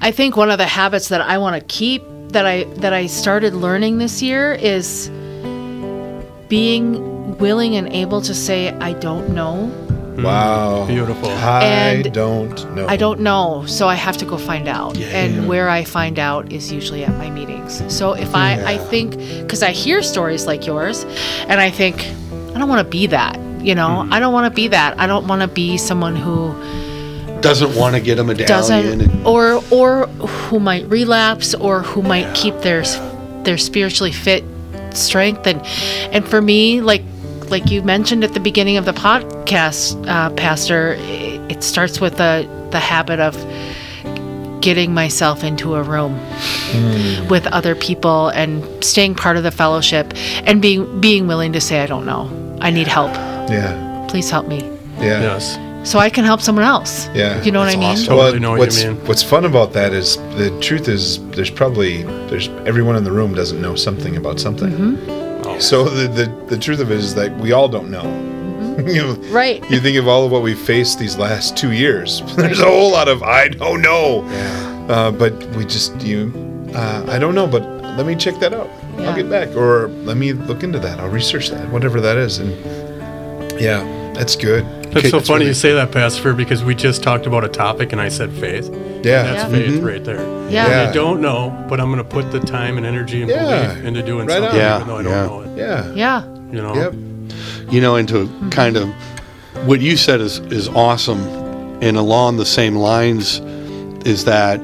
I think one of the habits that I want to keep that I that I started learning this year is being willing and able to say, I don't know. Wow. Beautiful. And I don't know. I don't know, so I have to go find out. Yeah. And where I find out is usually at my meetings. So if I, yeah. I think, because I hear stories like yours, and I think, I don't want to be that, you know? Mm-hmm. I don't want to be that. I don't want to be someone who... doesn't want to get a medallion, and, or or who might relapse, or who might yeah, keep their yeah. their spiritually fit strength, and and for me, like like you mentioned at the beginning of the podcast, uh, Pastor, it starts with the, the habit of getting myself into a room mm. with other people and staying part of the fellowship and being being willing to say, I don't know. I need help. Yeah. Please help me. Yeah. Yes. So I can help someone else. Yeah. You know That's what I mean? Awesome. Well, totally know what what's, you mean. What's fun about that is the truth is there's probably, there's everyone in the room doesn't know something about something. Mm-hmm. Oh. So the, the, the truth of it is that we all don't know. Mm-hmm. you know right. You think of all of what we've faced these last two years. There's right. a whole lot of, I don't know. Yeah. Uh, but we just, you, uh, I don't know, but let me check that out. Yeah. I'll get back. Or let me look into that. I'll research that, whatever that is. And yeah, that's good. That's Kate, so that's funny really... you say that, Pastor, because we just talked about a topic and I said faith. Yeah. And that's yeah. faith mm-hmm. right there. Yeah. yeah. I don't know, but I'm going to put the time and energy and yeah. belief into doing right something yeah. even though I don't yeah. know it. Yeah. Yeah. You know? Yep. You know, and to mm-hmm. kind of what you said is, is awesome. And along the same lines is that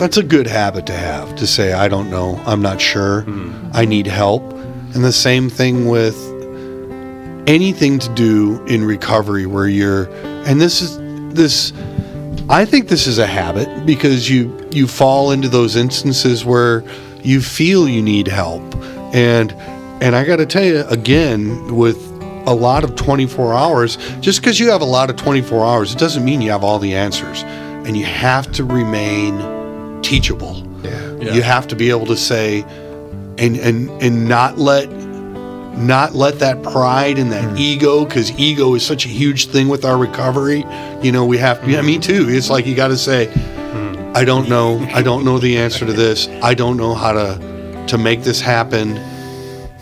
that's a good habit to have, to say, I don't know, I'm not sure, mm. I need help. And the same thing with anything to do in recovery where you're, and this is, this, I think this is a habit because you, you fall into those instances where you feel you need help. And, and I got to tell you again, with a lot of twenty-four hours, just because you have a lot of twenty-four hours, it doesn't mean you have all the answers, and you have to remain teachable. Yeah. Yeah. You have to be able to say and and and not let not let that pride and that mm. ego, because ego is such a huge thing with our recovery. You know, we have to, mm. yeah, me too. It's like you got to say, mm. I don't know. I don't know the answer to this. I don't know how to to make this happen.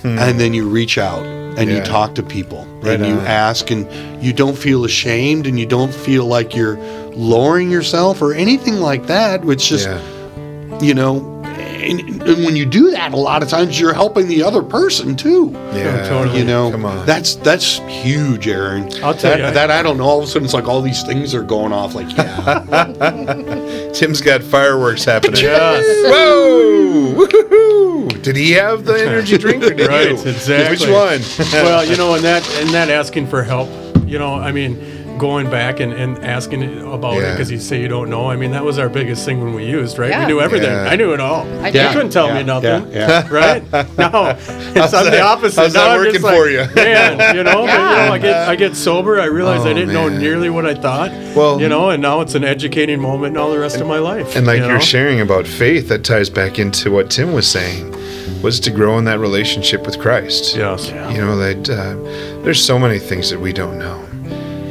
Mm. And then you reach out and yeah. you talk to people right and on. You ask, and you don't feel ashamed and you don't feel like you're lowering yourself or anything like that. It's just, yeah. you know, and, and when you do that, a lot of times you're helping the other person too. Yeah, oh, totally. You know, Come on. that's that's huge, Erin. I'll tell that, you that I don't know. All of a sudden, it's like all these things are going off. Like, yeah, Tim's got fireworks happening. Yes. Whoa! Woohoo! Did he have the energy drink or did right, you? Right, exactly. Which one? Well, you know, and that and that asking for help. You know, I mean. Going back and, and asking about yeah. it because you say you don't know. I mean, that was our biggest thing when we used, right? Yeah. We knew everything. Yeah. I knew it all. I you couldn't tell yeah. me nothing, yeah. Yeah. right? No, it's on the opposite. How's that working like, for you? Man, you know, yeah. you know I, get, I get sober. I realize oh, I didn't man. know nearly what I thought, well, you know, and now it's an educating moment and all the rest and, of my life. And like you know? You're sharing about faith, that ties back into what Tim was saying, was to grow in that relationship with Christ. Yes. Yeah. You know, that uh, there's so many things that we don't know.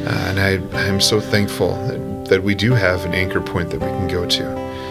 Uh, and I, I'm so thankful that, that we do have an anchor point that we can go to.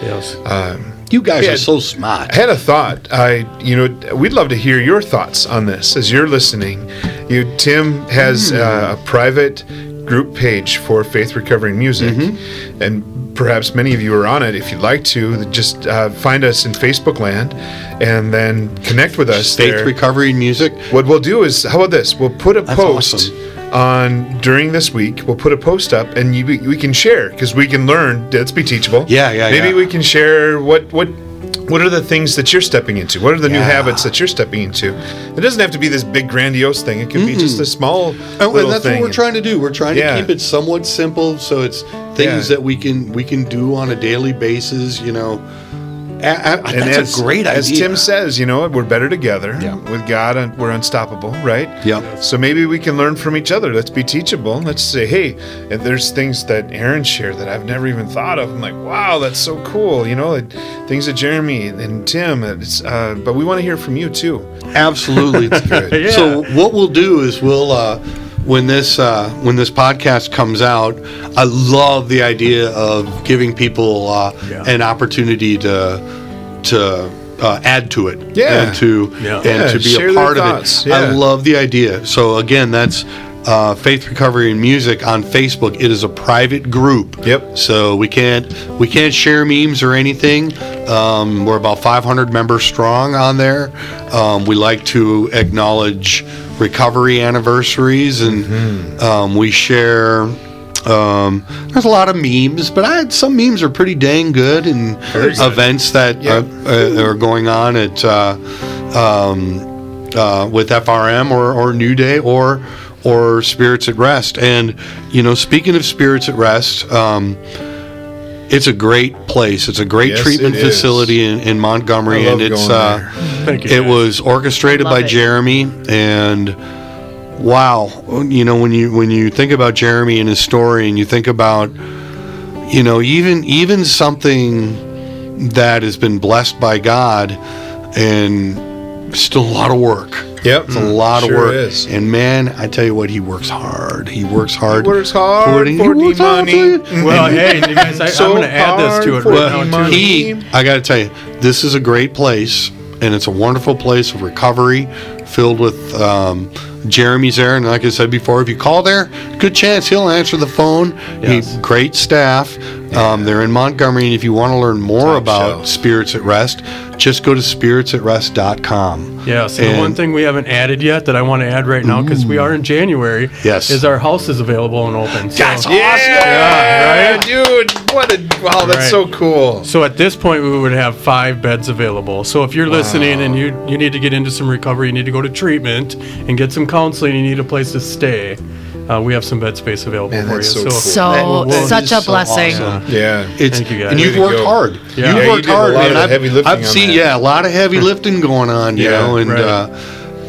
Yes. Um, you guys had, are so smart. I had a thought. I, you know, we'd love to hear your thoughts on this as you're listening. You, Tim has mm. uh, a private group page for Faith Recovering Music, mm-hmm. and perhaps many of you are on it. If you'd like to, just uh, find us in Facebook land and then connect with us Faith there. Recovering Music. What we'll do is, how about this? We'll put a That's post. Awesome. On during this week, we'll put a post up, and you, we can share because we can learn. Let's be teachable. Yeah, yeah. Maybe yeah. we can share what what what are the things that you're stepping into. What are the yeah. new habits that you're stepping into? It doesn't have to be this big grandiose thing. It could mm-hmm. be just a small oh, little and that's thing. What we're trying to do. We're trying yeah. to keep it somewhat simple, so it's things yeah. that we can we can do on a daily basis. You know. I, I, that's and as, a great idea. As Tim says, you know, we're better together. Yeah. With God, we're unstoppable, right? Yeah. So maybe we can learn from each other. Let's be teachable. Let's say, hey, and there's things that Erin shared that I've never even thought of. I'm like, wow, that's so cool. You know, like, things that Jeremy and Tim, it's, uh, but we want to hear from you too. Absolutely. It's good. Yeah. So what we'll do is we'll... Uh, When this uh, when this podcast comes out, I love the idea of giving people uh, yeah. an opportunity to to uh, add to it, yeah. and to yeah. and yeah. to be Share a part of it. Yeah. I love the idea. So again, that's uh, Faith Recovery and Music on Facebook. It is a private group. Yep. So we can't we can't share memes or anything. Um, we're about five hundred members strong on there. Um, we like to acknowledge recovery anniversaries, and mm-hmm. um, we share. Um, there's a lot of memes, but I had, some memes are pretty dang good, and events that yeah. are, uh, are going on at uh, um, uh, with F R M or, or New Day or or Spirits at Rest. And, you know, speaking of Spirits at Rest, um, it's a great place. It's a great yes, treatment facility in, in Montgomery, and it's uh, Thank you, it guys. was orchestrated by it. Jeremy. And wow, you know, when you when you think about Jeremy and his story, and you think about, you know, even even something that has been blessed by God, and still a lot of work. Yep, it's a lot sure of work, is. And man, I tell you what, he works hard. He works hard. He works hard he for works money. Hard well, hey, you guys, I, so I'm going to add this to it right now. He, I got to tell you, this is a great place, and it's a wonderful place of recovery, filled with um, Jeremy's there, and like I said before, if you call there, good chance he'll answer the phone. Yes. He, great staff. Yeah. Um, they're in Montgomery, and if you want to learn more Talk about show. Spirits at Rest, just go to spirits at rest dot com. Yeah, so and the one thing we haven't added yet that I want to add right now, because we are in January, yes. is our house is available and open. So. That's awesome! Yeah, yeah, right? Dude, what a, wow, that's right. so cool. So at this point, we would have five beds available. So if you're wow. listening and you, you need to get into some recovery, you need to go to treatment and get some counseling, you need a place to stay, Uh, we have some bed space available Man, for you. So, cool. so that, such a so blessing. Awesome. Yeah, it's, Thank you guys. And you've worked go. hard. Yeah. You've yeah, worked you hard. A lot and of I've, heavy lifting I've seen that. yeah a lot of heavy lifting going on. You yeah, know, and right. uh,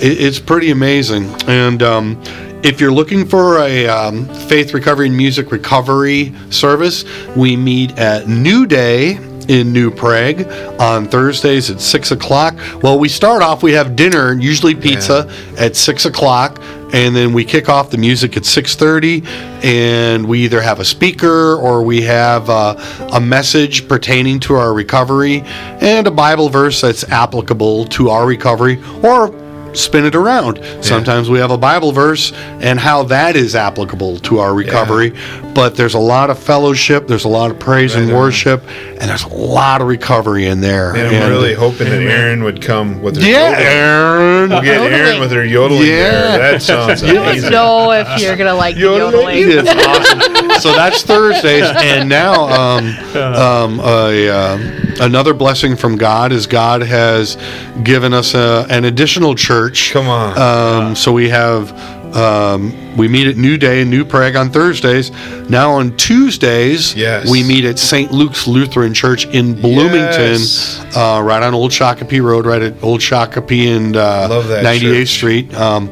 it, it's pretty amazing. And um, if you're looking for a um, faith recovery and music recovery service, we meet at New Day in New Prague on Thursdays at six o'clock. Well, we start off, we have dinner, usually pizza, yeah. at six o'clock, and then we kick off the music at six thirty, and we either have a speaker or we have uh, a message pertaining to our recovery and a Bible verse that's applicable to our recovery, or spin it around. Yeah. Sometimes we have a Bible verse and how that is applicable to our recovery. Yeah. But there's a lot of fellowship, there's a lot of praise right and on. worship, and there's a lot of recovery in there. Man, and I'm really hoping that Erin would come with her yeah, yodeling. Erin. We'll get Erin with her yodeling yeah. there. That sounds amazing. You don't know if you're going to like yodeling. yodeling. That's awesome. So that's Thursdays. And now um, um, a, um, another blessing from God is God has given us a, an additional church. Come on. Um, yeah. So we have, um, we meet at New Day in New Prague on Thursdays. Now on Tuesdays, yes. we meet at Saint Luke's Lutheran Church in Bloomington, yes. uh, right on Old Shakopee Road, right at Old Shakopee and uh, ninety-eighth Street. Um,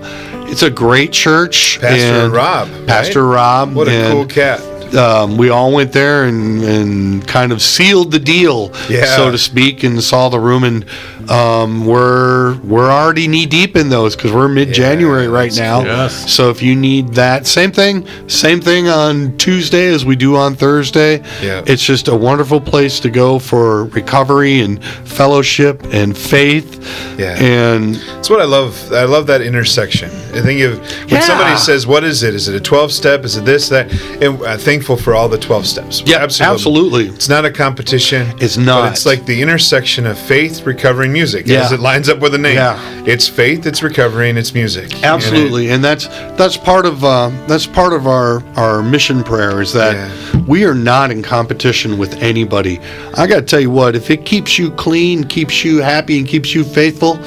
it's a great church. Pastor and Rob. Pastor right? Rob. What a and, cool cat. Um, we all went there and, and kind of sealed the deal, yeah. so to speak, and saw the room. And um, we're we're already knee deep in those because we're mid January yeah, right now. Yes. So if you need that, same thing, same thing on Tuesday as we do on Thursday. Yeah. It's just a wonderful place to go for recovery and fellowship and faith. Yeah, and that's what I love. I love that intersection. I think if when yeah. somebody says, "What is it? Is it a twelve step? Is it this that?" and I think. For all the twelve steps. Yeah, absolutely. absolutely. It's not a competition. It's not. But it's like the intersection of faith, recovery, and music. Yeah. As it lines up with the name. Yeah. It's faith, it's recovery, and it's music. Absolutely. And, it, and that's that's part of uh, that's part of our, our mission prayer is that yeah. we are not in competition with anybody. I got to tell you what, if it keeps you clean, keeps you happy, and keeps you faithful,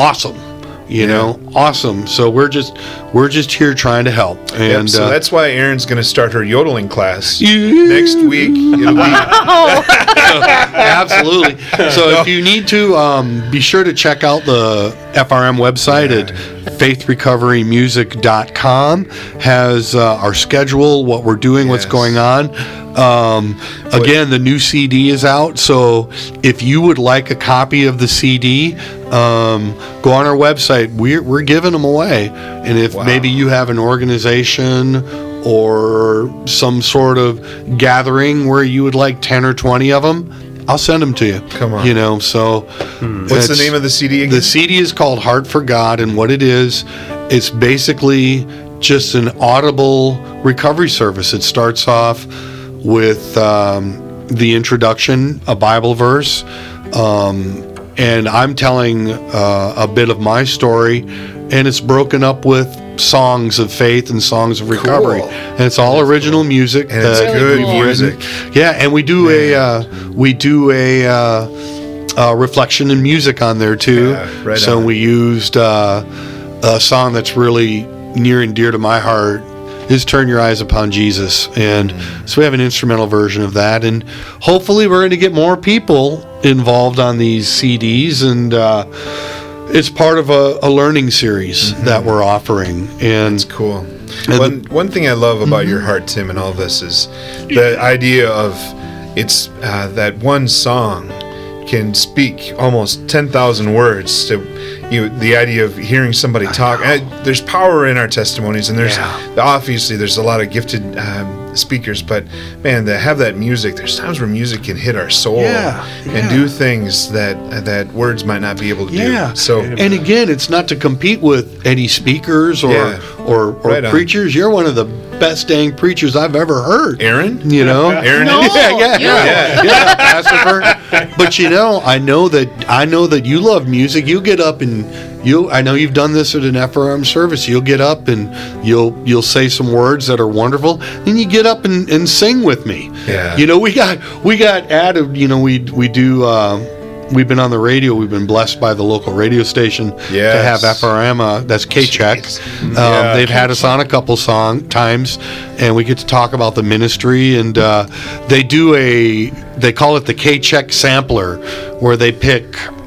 awesome. You yeah. know, awesome. So we're just we're just here trying to help. And yep, so uh, that's why Erin's going to start her yodeling class you. next week. It'll be wow. so, absolutely. So no. if you need to, um, be sure to check out the F R M website yeah. at faith recovery music dot com. Has uh, our schedule, what we're doing, yes. what's going on. Um, again, the new C D is out, so if you would like a copy of the C D, um, go on our website. We're, we're giving them away. And if wow. maybe you have an organization or some sort of gathering where you would like ten or twenty of them, I'll send them to you. Come on. You know, so... Hmm. What's the name of the C D again? The C D is called Heart for God, and what it is, it's basically just an audible recovery service. It starts off with um, the introduction, a Bible verse, um, and I'm telling uh, a bit of my story, and it's broken up with songs of faith and songs of recovery, cool. and it's all That's original cool. music. And it's good music. Yeah, and we do yeah. a uh, we do a. Uh, uh, reflection and music on there too. Yeah, right so on. We used uh, a song that's really near and dear to my heart is Turn Your Eyes Upon Jesus. And mm-hmm. so we have an instrumental version of that. And hopefully we're going to get more people involved on these C Ds. And uh, it's part of a, a learning series mm-hmm. that we're offering. And that's cool. And one, one thing I love about mm-hmm. your heart, Tim, and all this is the idea of it's uh, that one song can speak almost ten thousand words to you. The idea of hearing somebody talk, I, there's power in our testimonies, and there's yeah. obviously there's a lot of gifted um, speakers, but man, to have that music, there's times where music can hit our soul yeah, and yeah. do things that uh, that words might not be able to yeah. do. So, and again, it's not to compete with any speakers or yeah. or, or right preachers. You're one of the best dang preachers I've ever heard. Erin? You know? Erin no, yeah, yeah, yeah, yeah, yeah, Pastor. But you know, I know that I know that you love music. You get up and you I know you've done this at an F R M service. You'll get up and you'll you'll say some words that are wonderful. Then you get up and, and sing with me. Yeah. You know, we got we got added, you know, we we do uh, we've been on the radio. We've been blessed by the local radio station yes. to have F R M. Uh, that's K-Check. Um, yeah, they've K-Check. had us on a couple song times, and we get to talk about the ministry. And uh, they do a they call it the K-Check sampler, where they pick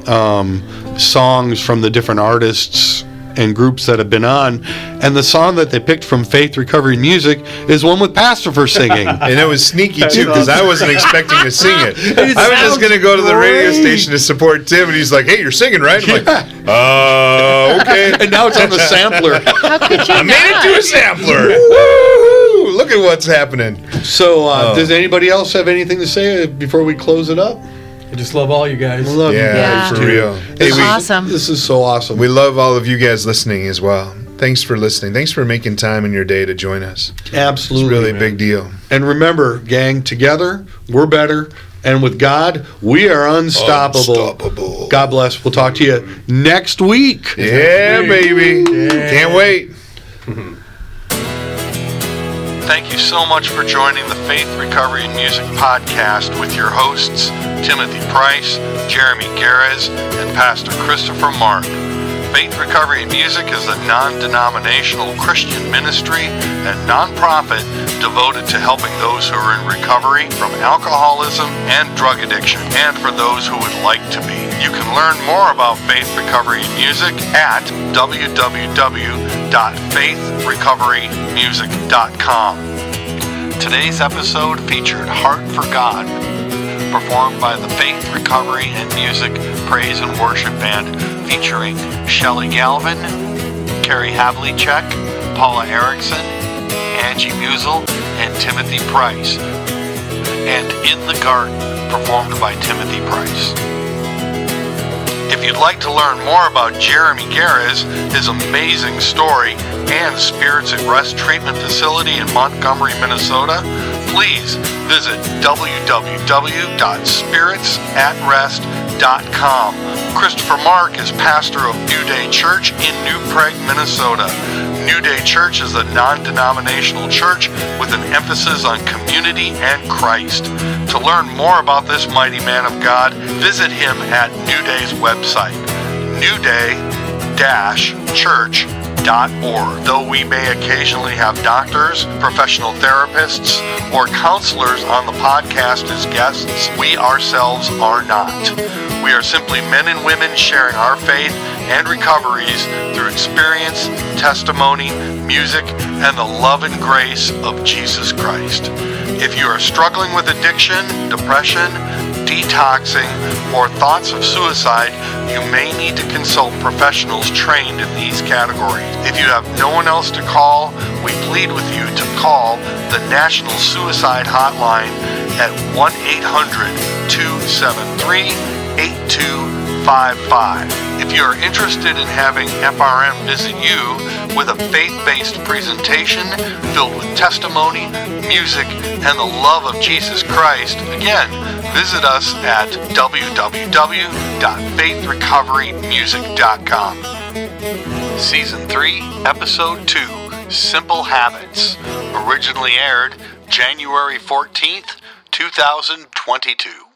um, songs from the different artists and groups that have been on, and the song that they picked from Faith Recovery Music is one with Pastor singing. And it was sneaky too, because I wasn't expecting to sing it. it I was just going to go to the great. radio station to support Tim, and he's like, "Hey, you're singing, right?" I'm yeah. like, "Oh, uh, okay." And now it's on the sampler. How could you I not? Made it to a sampler. Woo-hoo! Look at what's happening. So, uh, oh. does anybody else have anything to say before we close it up? I just love all you guys. We love yeah, you guys. For real. It's hey, awesome. This is so awesome. We love all of you guys listening as well. Thanks for listening. Thanks for making time in your day to join us. Absolutely. It's really a big deal. And remember, gang, together, we're better. And with God, we are unstoppable. Unstoppable. God bless. We'll talk to you next week. Yeah, baby. Yeah. Can't wait. Thank you so much for joining the Faith, Recovery, and Music podcast with your hosts, Timothy Bryce, Jeremy Garez, and Pastor Christopher Mark. Faith, Recovery, and Music is a non-denominational Christian ministry and nonprofit devoted to helping those who are in recovery from alcoholism and drug addiction, and for those who would like to be. You can learn more about Faith, Recovery, and Music at w w w dot faith recovery music dot com. Today's episode featured Heart for God, performed by the Faith, Recovery, and Music Praise and Worship Band, featuring Shelly Galvin, Carrie Havlicek, Paula Erickson, Angie Musel, and Timothy Bryce, and In the Garden, performed by Timothy Bryce. If you'd like to learn more about Jeremy Garez, his amazing story, and Spirits at Rest Treatment Facility in Montgomery, Minnesota, please visit w w w dot spirits at rest dot com. Christopher Mark is pastor of New Day Church in New Prague, Minnesota. New Day Church is a non-denominational church with an emphasis on community and Christ. To learn more about this mighty man of God, visit him at New Day's website, new day dash church dot org. Or, though we may occasionally have doctors, professional therapists, or counselors on the podcast as guests, we ourselves are not. We are simply men and women sharing our faith and recoveries through experience, testimony, music, and the love and grace of Jesus Christ. If you are struggling with addiction, depression, detoxing, or thoughts of suicide, you may need to consult professionals trained in these categories. If you have no one else to call, we plead with you to call the National Suicide Hotline at one eight hundred two seven three eight two five five. If you are interested in having F R M visit you with a faith-based presentation filled with testimony, music, and the love of Jesus Christ, again, visit us at w w w dot faith recovery music dot com. Season three, Episode two, Simple Habits, originally aired January fourteenth, two thousand twenty-two.